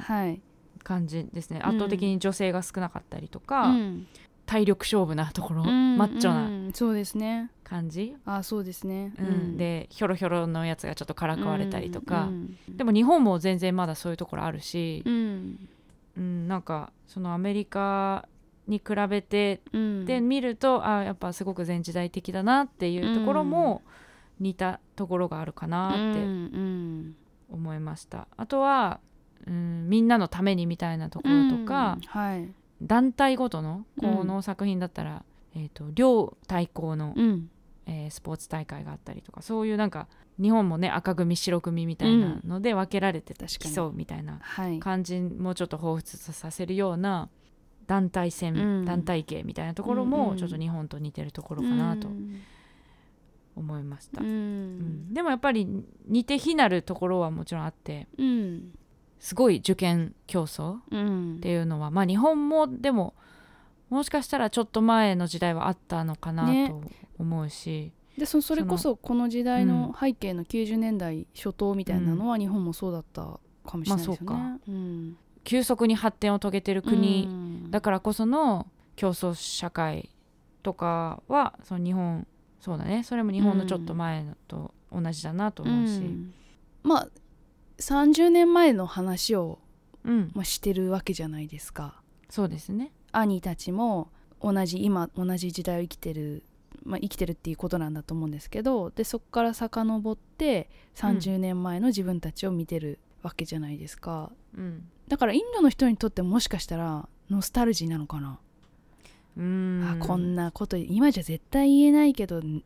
感じですね、うん、圧倒的に女性が少なかったりとか、うん、体力勝負なところ、うん、マッチョな、うん、そうですね、感じ、あ、そうですね、うんうん、でひょろひょろのやつがちょっとからかわれたりとか、うんうん、でも日本も全然まだそういうところあるし、うんうん、なんかそのアメリカに比べて、うん、で見ると、あ、やっぱすごく前時代的だなっていうところも似たところがあるかなって思いました、うんうん、あとは、うん、みんなのためにみたいなところとか、うん、はい、団体ごとのこの作品だったら、うん、両対抗の、うん、スポーツ大会があったりとか、そういうなんか日本もね赤組白組みたいなので分けられて競うみたいな感じもちょっと彷彿とさせるような団体戦、うん、団体芸みたいなところもちょっと日本と似てるところかなと思いました、うんうん、でもやっぱり似て非なるところはもちろんあって、うん、すごい受験競争っていうのは、まあ日本もでももしかしたらちょっと前の時代はあったのかなと思うし、ね、でそれこそこの時代の背景の90年代初頭みたいなのは日本もそうだったかもしれないですよね、まあそうか、うん、急速に発展を遂げてる国だからこその競争社会とかは、その日本、そうだね、それも日本のちょっと前のと同じだなと思うし、うんうん、まあ30年前の話を、うん、まあ、してるわけじゃないですか。そうですね、兄たちも同じ時代を生きてる、まあ、生きてるっていうことなんだと思うんですけど、でそこから遡って30年前の自分たちを見てるわけじゃないですか、うん、だからインドの人にとってもしかしたらノスタルジーなのかな。あ、こんなこと今じゃ絶対言えないけど言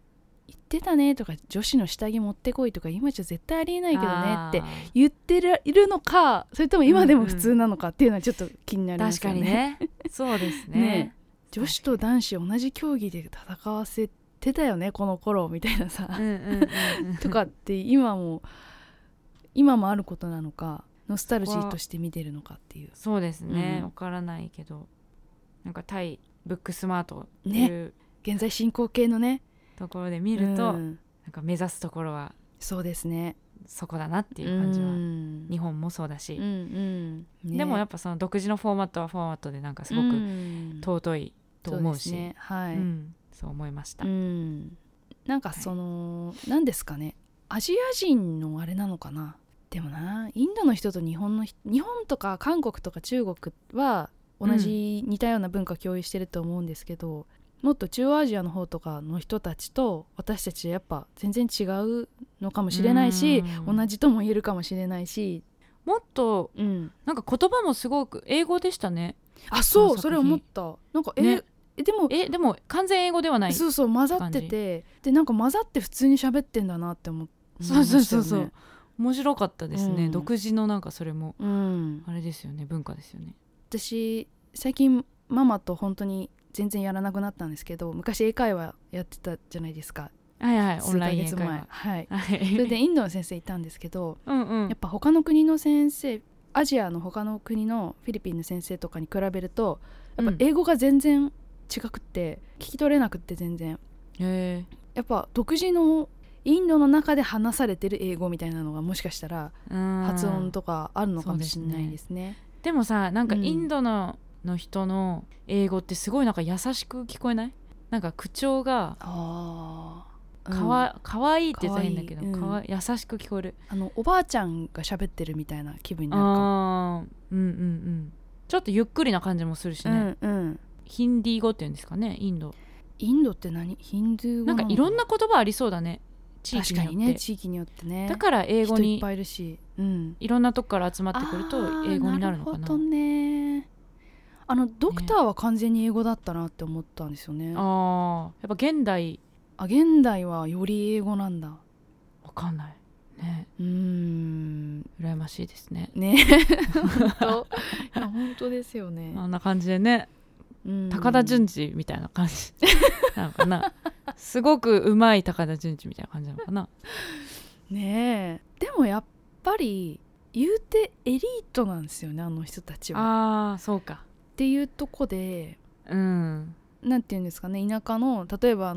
ってたねとか、女子の下着持ってこいとか今じゃ絶対ありえないけどねって言っているのか、それとも今でも普通なのかっていうのはちょっと気になりますよね。確かにね、そうですね。ね、女子と男子同じ競技で戦わせてたよねこの頃みたいなさ、とかって今もあることなのか、ノスタルジーとして見てるのかっていう。そうですね、わからないけど、なんか対ブックスマートっていう、ね、現在進行形のねところで見ると、なんか目指すところはそうですね、そこだなっていう感じは、日本もそうだし、ね、でもやっぱその独自のフォーマットはフォーマットでなんかすごく尊いと思うし、そうですね、はい、そう思いました。なんかその、はい、なんですかね、アジア人のあれなのかな。でもな、インドの人と日本とか韓国とか中国は同じ似たような文化を共有してると思うんですけど、もっと中央アジアの方とかの人たちと私たちはやっぱ全然違うのかもしれないし、同じとも言えるかもしれないし、もっと、なんか言葉もすごく英語でしたね。あ、そう、それ思った。なんかね、でも完全英語ではない。そうそう、混ざってて、でなんか混ざって普通に喋ってんだなって思って。そうそうそうそう、面白かったですね、独自のなんかそれも、あれですよね、文化ですよね。私最近ママと本当に全然やらなくなったんですけど、昔英会話やってたじゃないですか。はいはい、オンライン英会話、はい、それでインドの先生いたんですけどやっぱ他の国の先生、アジアの他の国のフィリピンの先生とかに比べるとやっぱ英語が全然違くって、聞き取れなくって全然、やっぱ独自のインドの中で話されてる英語みたいなのがもしかしたら発音とかあるのかもしれないですね。でもさ、なんかインドの人の英語ってすごいなんか優しく聞こえない？なんか口調がかわいいって言ったら変だけど、優しく聞こえる。おばあちゃんが喋ってるみたいな気分になるかも。ちょっとゆっくりな感じもするしね。ヒンディー語って言うんですかね、インドって何？ヒンドゥー語なの？なんかいろんな言葉ありそうだね、地域によって。確かにね、地域によってね。だから英語に人いっぱいいるし、いろんなとこから集まってくると英語になるのかな。なるほどね。ドクターは完全に英語だったなって思ったんですよね。やっぱ現代はより英語なんだ。わかんないね。羨ましいですね。ね。本当。いや本当ですよね。あんな感じでね。高田純次みたいな感じなのかな。すごくうまい高田純次みたいな感じなのかな。ねえ、でもやっぱり言うてエリートなんですよね、あの人たちは。ああ、そうか。っていうとこで、なんていうんですかね、田舎の例えば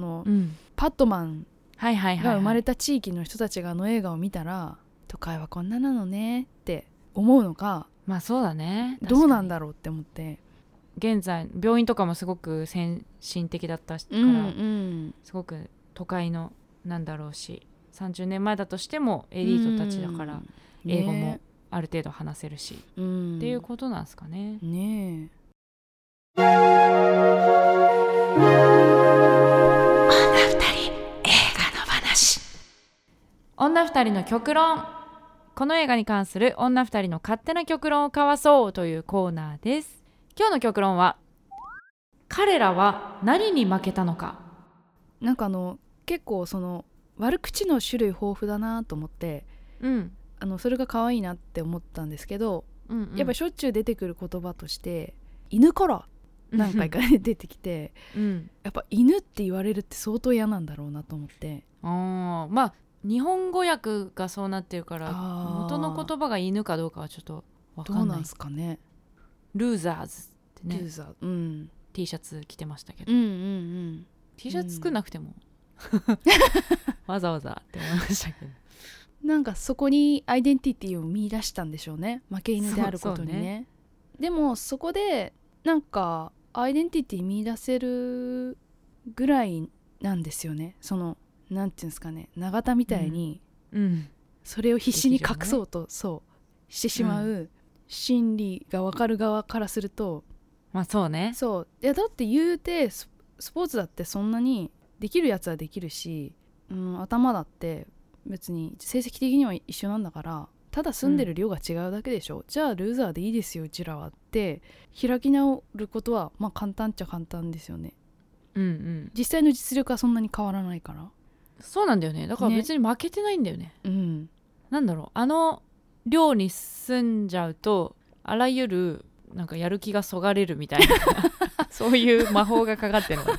パットマンが生まれた地域の人たちがあの映画を見たら、都会はこんななのねって思うのか。まあそうだね。どうなんだろうって思って。現在病院とかもすごく先進的だったから、すごく都会のなんだろうし、30年前だとしてもエリートたちだから、英語もある程度話せるし、っていうことなんですかね。ねえ。女二人、映画の話。女二人の極論。この映画に関する女二人の勝手な極論を交わそうというコーナーです。今日の極論は、彼らは何に負けたのか。なんか結構その悪口の種類豊富だなと思って、それが可愛いなって思ったんですけど、やっぱしょっちゅう出てくる言葉として犬から何回か出てきて、やっぱ犬って言われるって相当嫌なんだろうなと思って。まあ日本語訳がそうなってるから元の言葉が犬かどうかはちょっと分かんない。どうなんですかね。ルーザーズってね、T シャツ着てましたけど、T シャツ作んなくてもわざわざって思いましたけどなんかそこにアイデンティティを見出したんでしょうね、負け犬であることに ね。でもそこでなんかアイデンティティ見出せるぐらいなんですよね。そのなんていうんですかね、永田みたいに、それを必死に隠そうとそうしてしまう、心理が分かる側からすると、まあそうね。そういや、だって言うてスポーツだってそんなにできるやつはできるし、頭だって別に成績的には一緒なんだからただ住んでる量が違うだけでしょ、じゃあルーザーでいいですようちらはって開き直ることはまあ簡単っちゃ簡単ですよね。うんうん、実際の実力はそんなに変わらないから。そうなんだよね。だから別に負けてないんだよね。うん、なんだろう、あの寮に住んじゃうとあらゆるなんかやる気がそがれるみたいなそういう魔法がかかってるのあ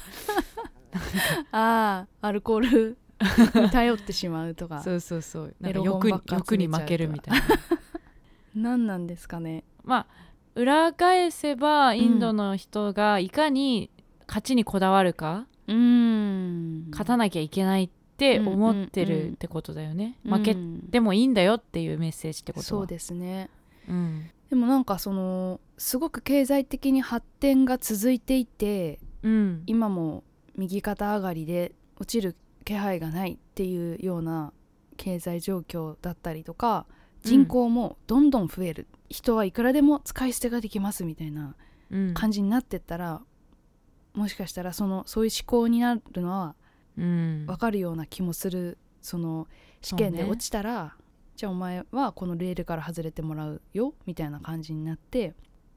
あ、アルコールに頼ってしまうとかそうそうそう、なんか欲に負けるみたいな何なんですかね。まあ裏返せばインドの人がいかに勝ちにこだわるか、勝たなきゃいけないって思ってるってことだよね。負けてもいいんだよっていうメッセージってことは。そうですね。うん、でもなんかそのすごく経済的に発展が続いていて、うん、今も右肩上がりで落ちる気配がないっていうような経済状況だったりとか、人口もどんどん増える、人はいくらでも使い捨てができますみたいな感じになってったら、もしかしたらそういう思考になるのは分かるような気もする。その試験で落ちたら、じゃあお前はこのレールから外れてもらうよみたいな感じになって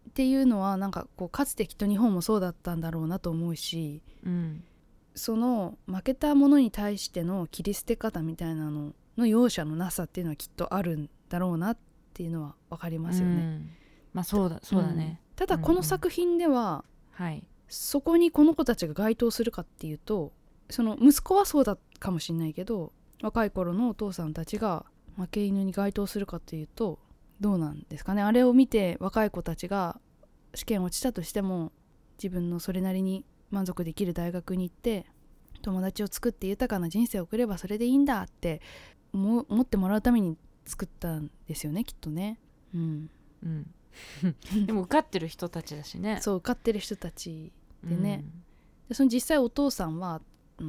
っていうのは、なんかこうかつてきっと日本もそうだったんだろうなと思うし、その負けたものに対しての切り捨て方みたいなのの容赦のなさっていうのはきっとあるんだろうなっていうのは分かりますよね。まあそうだね。ただこの作品では、はい、そこにこの子たちが該当するかっていうと、その息子はそうだかもしれないけど、若い頃のお父さんたちが負け犬に該当するかっていうとどうなんですかね。あれを見て若い子たちが試験落ちたとしても、自分のそれなりに満足できる大学に行って友達を作って豊かな人生を送ればそれでいいんだって思ってもらうために作ったんですよね、きっとね。でも受かってる人たちだしね。そう、受かってる人たちでね。でその実際お父さんは、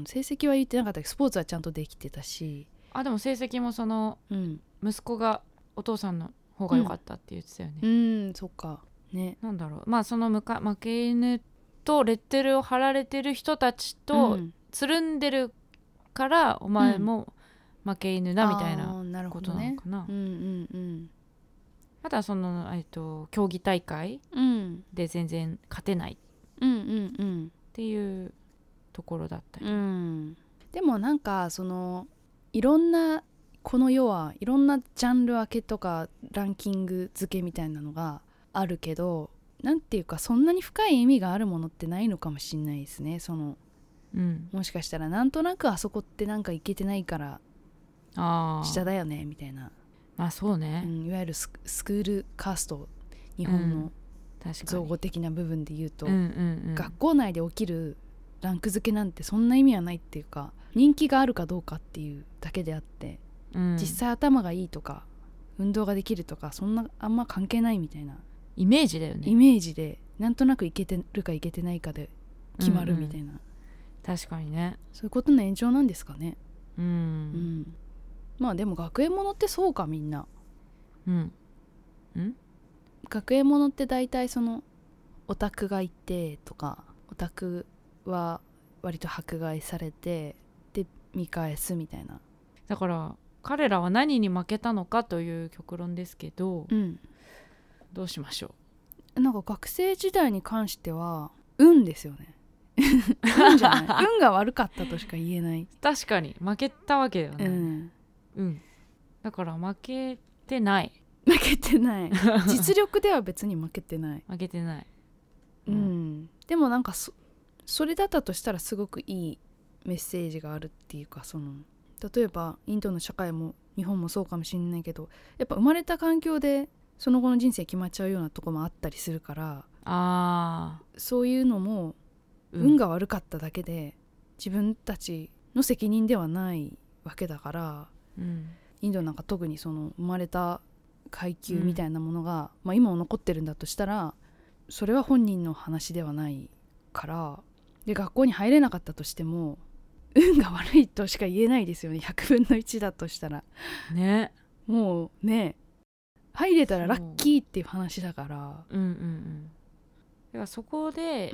成績は言ってなかったけどスポーツはちゃんとできてたし、あでも成績もその、息子がお父さんの方が良かったって言ってたよね。そっかね。なんだろう、まあその負け犬とレッテルを貼られてる人たちとつるんでるから、お前も負け犬だみたいなことなのかな。あとはその競技大会で全然勝てないっていうところだったり、でもなんかそのいろんなこの世はいろんなジャンル分けとかランキング付けみたいなのがあるけど、なんていうかそんなに深い意味があるものってないのかもしれないですね。その、もしかしたらなんとなくあそこってなんかいけてないから下だよねみたいな。まあそうね、いわゆるスクールカースト、日本の造語的な部分で言うと、学校内で起きるランク付けなんてそんな意味はないっていうか、人気があるかどうかっていうだけであって、実際頭がいいとか運動ができるとかそんなあんま関係ないみたいなイメージだよね。イメージでなんとなくいけてるかいけてないかで決まるみたいな、確かにね。そういうことの延長なんですかね。まあでも学園ものってそうか、みんな。学園ものって大体そのオタクがいてとか、オタクは割と迫害されてで見返すみたいな。だから彼らは何に負けたのかという極論ですけど、どうしましょう。なんか学生時代に関しては運ですよね運じゃない運が悪かったとしか言えない。確かに負けたわけだよね。だから負けてない実力では別に負けてない。でもなんかそれだったとしたらすごくいいメッセージがあるっていうか、その例えばインドの社会も日本もそうかもしれないけど、やっぱ生まれた環境でその後の人生決まっちゃうようなとこもあったりするから、そういうのも運が悪かっただけで、自分たちの責任ではないわけだから、インドなんか特にその生まれた階級みたいなものが、まあ、今も残ってるんだとしたらそれは本人の話ではないから、で学校に入れなかったとしても運が悪いとしか言えないですよね。100分の1だとしたらね、もうね入れたらラッキーっていう話だから。だからそこで、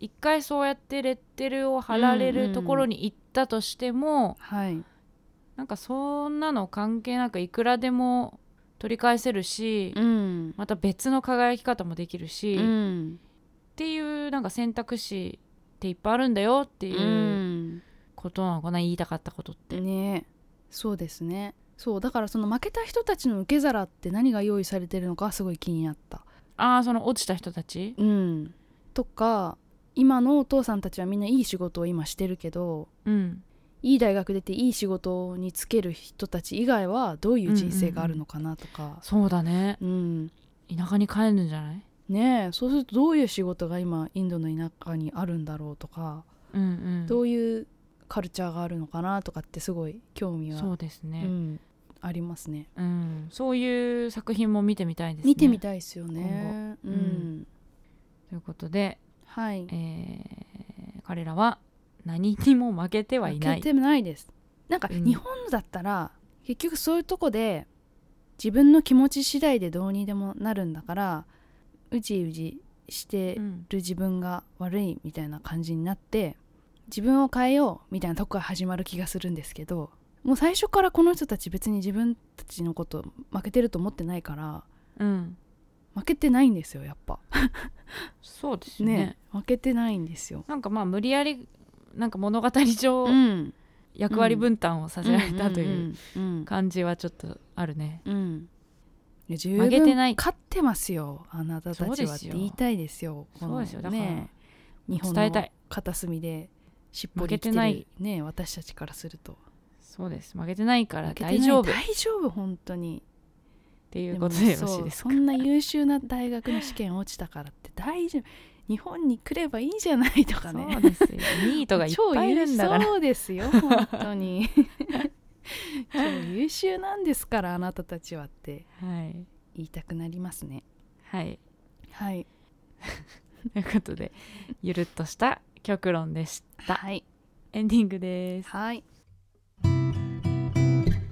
一回そうやってレッテルを貼られるところに行ったとしても、なんかそんなの関係なくいくらでも取り返せるし、うん、また別の輝き方もできるし、うん、っていうなんか選択肢っていっぱいあるんだよっていうことなのかな、言いたかったことってね。そうですね。そうだからその負けた人たちの受け皿って何が用意されてるのかすごい気になった。ああ、その落ちた人たち、うん、とか今のお父さんたちはみんないい仕事を今してるけど、うん、いい大学出ていい仕事に就ける人たち以外はどういう人生があるのかなとか、うんうんうん、そうだね、うん、田舎に帰るんじゃないねえ。そうするとどういう仕事が今インドの田舎にあるんだろうとか、うんうん、どういうカルチャーがあるのかなとかってすごい興味はそうですね、うん、ありますね、うん、そういう作品も見てみたいですね。見てみたいですよね、うんうん、ということで、はい、彼らは何にも負けてはいない。負けてないです。なんか日本だったら、うん、結局そういうとこで自分の気持ち次第でどうにでもなるんだから、うじうじしてる自分が悪いみたいな感じになって、うん自分を変えようみたいなとこが始まる気がするんですけど、もう最初からこの人たち別に自分たちのこと負けてると思ってないから、うん、負けてないんですよやっぱそうですね、ね、負けてないんですよ。なんかまあ無理やりなんか物語上、うん、役割分担をさせられたという感じはちょっとあるね、うんうん、いや十分負けてない、勝ってますよあなたたちはって言いたいですよ。そうですよ、だから日本の片隅でしっぽり生きてるね私たちからすると。そうです、負けてないから大丈夫、大丈夫本当にっていうことでよろしいですか。 そんな優秀な大学の試験落ちたからって大丈夫、日本に来ればいいじゃないとかね。そうですよ、ニートがいっぱいいるんだから。そうですよ本当に超優秀なんですからあなたたちはって言いたくなりますね。はいはいということでゆるっとした極論でした、はい、エンディングです、はい、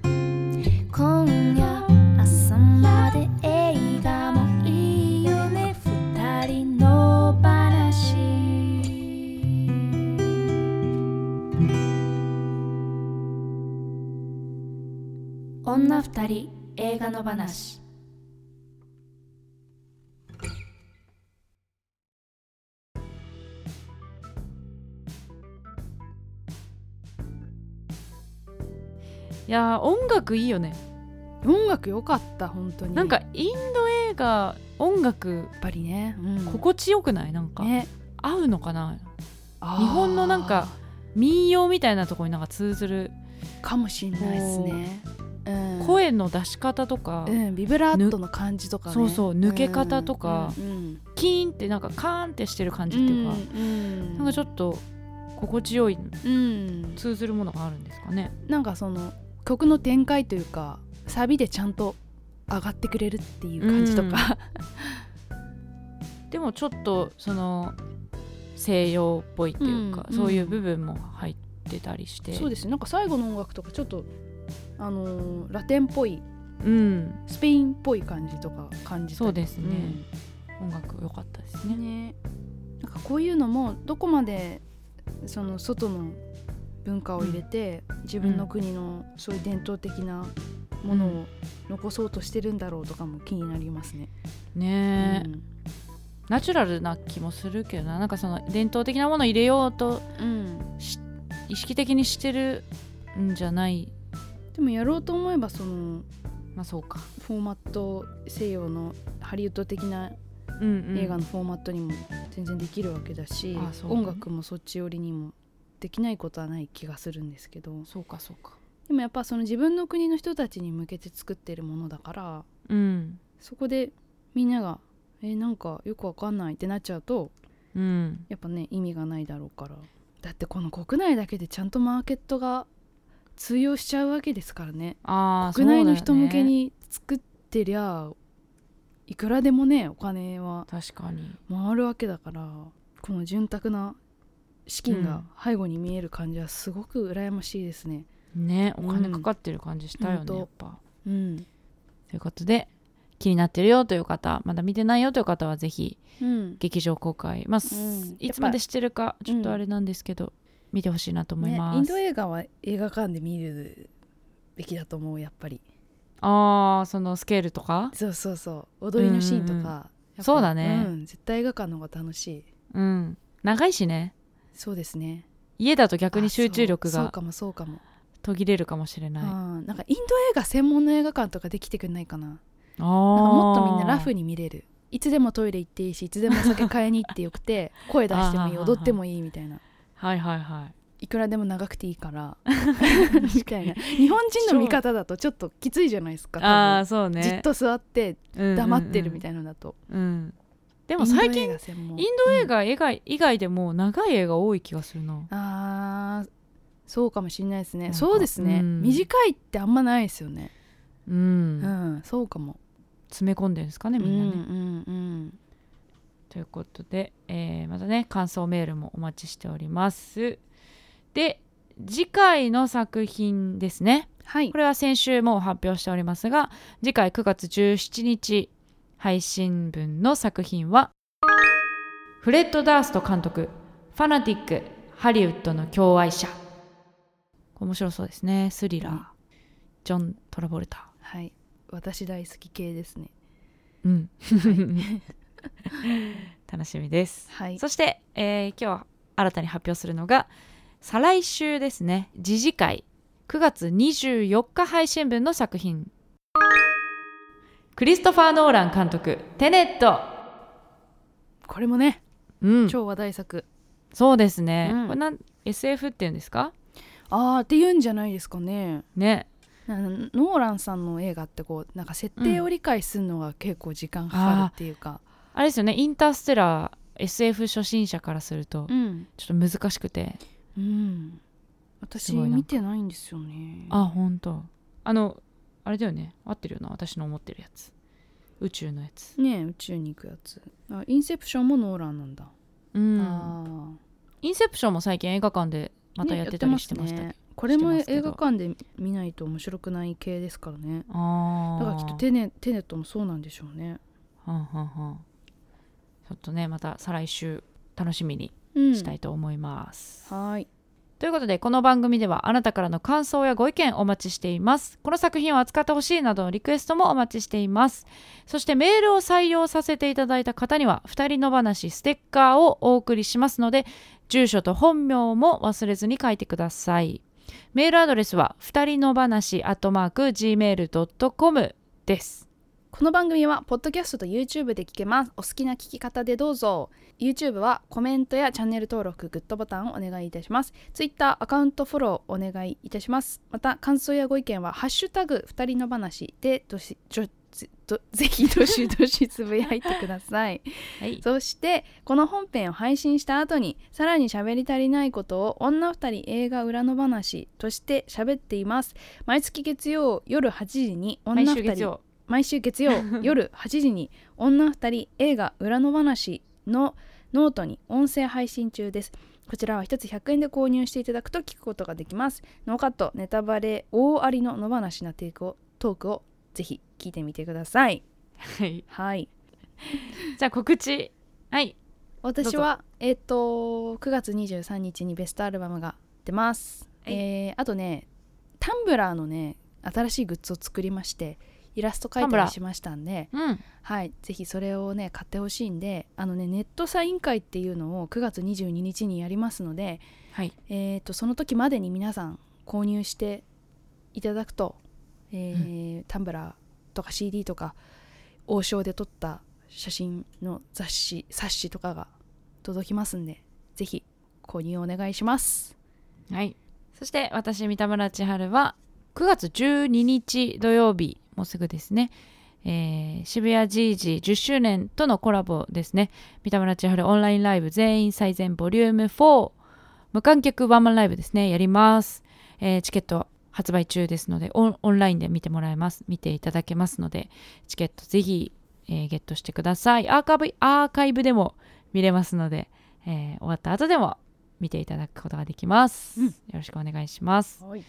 今夜朝まで映画もいいよね二人の話。女二人映画の話。いや音楽いいよね。音楽良かった本当に。なんかインド映画音楽やっぱりね、うん、心地よくない？なんか、ね、合うのかな。日本のなんか民謡みたいなところになんか通ずるかもしれないですね、うん、声の出し方とか、うん、ビブラートの感じとかね、そうそう抜け方とか、うんうん、キーンってなんかカーンってしてる感じっていうか、うんうん、なんかちょっと心地よい、うん、通ずるものがあるんですかね。なんかその曲の展開というかサビでちゃんと上がってくれるっていう感じとか、うん、でもちょっとその西洋っぽいっていうか、うん、そういう部分も入ってたりして、うん、そうですね。なんか最後の音楽とかちょっと、ラテンっぽい、うん、スペインっぽい感じとか感じたり、そうですね、うん、音楽良かったですね、ね。なんかこういうのもどこまでその外の文化を入れて、うん、自分の国のそういう伝統的なものを残そうとしてるんだろうとかも気になりますね。ねえ、うん、ナチュラルな気もするけどな、なんかその伝統的なものを入れようと、うん、意識的にしてるんじゃない。でもやろうと思えばその、まあ、そうかフォーマット、西洋のハリウッド的な映画のフォーマットにも全然できるわけだし、うんうん、ああそうかね、音楽もそっち寄りにもできないことはない気がするんですけど。そうかそうか。でもやっぱその自分の国の人たちに向けて作ってるものだから、うん、そこでみんながなんかよくわかんないってなっちゃうと、うん、やっぱね意味がないだろうから。だってこの国内だけでちゃんとマーケットが通用しちゃうわけですからね。あ、国内の人向けに作ってりゃ、ね、いくらでもねお金は確かに回るわけだから、この潤沢な資金が背後に見える感じはすごく羨ましいですね、うん、ね、お金かかってる感じしたよね、うん、やっぱ、うん、ということで気になってるよという方、まだ見てないよという方はぜひ劇場公開、まあうん、いつまでしてるかちょっとあれなんですけど、うん、見てほしいなと思います、ね。インド映画は映画館で見るべきだと思うやっぱり。ああ、そのスケールとか、そうそうそう、踊りのシーンとか、うん、そうだね、うん、絶対映画館の方が楽しい、うん、長いしね。そうですね。家だと逆に集中力がそうかも途切れるかもしれない。あ、なんかインド映画専門の映画館とかできてくんないかな。あ、なんかもっとみんなラフに見れる。いつでもトイレ行っていいし、いつでもお酒買いに行ってよくて声出してもいい、踊ってもいいみたいな。はいはいはい。いくらでも長くていいからみたいな。日本人の見方だとちょっときついじゃないですか。ああ、そうね。じっと座って黙ってるみたいなのだと。うんうんうんうん、でも最近インド映画以外でも長い映画多い気がするな。ああ、そうかもしれないですね。そうですね、うん。短いってあんまないですよね。うん、うん、そうかも。詰め込んでるんですかね、みんなね、うんうんうん、ということで、またね感想メールもお待ちしております。で、次回の作品ですね、はい、これは先週も発表しておりますが、次回9月17日配信分の作品はフレッド・ダースト監督、ファナティック、ハリウッドの共愛者。面白そうですね。スリラー、うん、ジョン・トラボルタ、はい、私大好き系ですね、うん、楽しみです、はい、そして、今日新たに発表するのが再来週ですね、次次回9月24日配信分の作品、クリストファー・ノーラン監督、テネット。これもね、うん、超話題作。そうですね、うん、これSF っていうんですか、あーって言うんじゃないですかね。ね、ノーランさんの映画ってこうなんか設定を理解するのが結構時間かかるっていうか、うん、あれですよね、インターステラー SF 初心者からすると、うん、ちょっと難しくて、うん、私見てないんですよね。あ、本当。あれだよね、合ってるよな、私の思ってるやつ、宇宙のやつね、宇宙に行くやつ。あ、インセプションもノーランなんだ、うん、あ、インセプションも最近映画館でまたやってたりしてました、ねね。これも映画館で見ないと面白くない系ですからね。あ、だからきっとテネットもそうなんでしょうね。はんはんはん。ちょっとね、また再来週楽しみにしたいと思います、うん、はい。ということで、この番組ではあなたからの感想やご意見お待ちしています。この作品を扱ってほしいなどのリクエストもお待ちしています。そしてメールを採用させていただいた方には2人の話ステッカーをお送りしますので、住所と本名も忘れずに書いてください。メールアドレスは2人の話@gmail.com です。この番組はポッドキャストと YouTube で聞けます。お好きな聞き方でどうぞ。 YouTube はコメントやチャンネル登録、グッドボタンをお願いいたします。 Twitter アカウントフォローお願いいたします。また感想やご意見はハッシュタグ2人の話でぜひどしどしつぶやいてください、はい、そしてこの本編を配信した後にさらに喋り足りないことを女二人映画裏の話として喋っています。毎月月曜夜8時に女二人映画裏の話のノートに音声配信中です。こちらは1つ100円で購入していただくと聞くことができます。ノーカット、ネタバレ大ありの野放しなトークをぜひ聞いてみてください。はい、はい、じゃあ告知、はい、私は9月23日にベストアルバムが出ます、はい、あとねタンブラーのね新しいグッズを作りまして、イラスト描いたりしましたんで、うん、はい、ぜひそれをね買ってほしいんで、ネットサイン会っていうのを9月22日にやりますので、はい、その時までに皆さん購入していただくとうん、タンブラーとか CD とか王将で撮った写真の冊子とかが届きますんで、ぜひ購入お願いします。はい。そして私三田村千春は9月12日土曜日、もうすぐですね、渋谷ジージ10周年とのコラボですね、三田村千春オンラインライブ全員最善ボリューム4無観客ワンマンライブですね、やります、チケット発売中ですので、オンラインで見ていただけますので、チケットぜひ、ゲットしてください。アーカイブでも見れますので、終わった後でも見ていただくことができます、うん、よろしくお願いします、はい、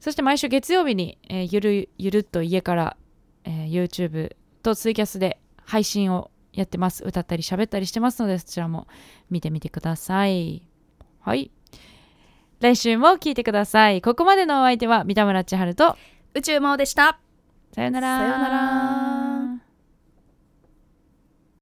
そして毎週月曜日に、ゆるっと家から、YouTube とツイキャスで配信をやってます。歌ったり喋ったりしてますので、そちらも見てみてください。はい、来週も聞いてください。ここまでのお相手は三田村千春と宇宙真央でした。さよなら。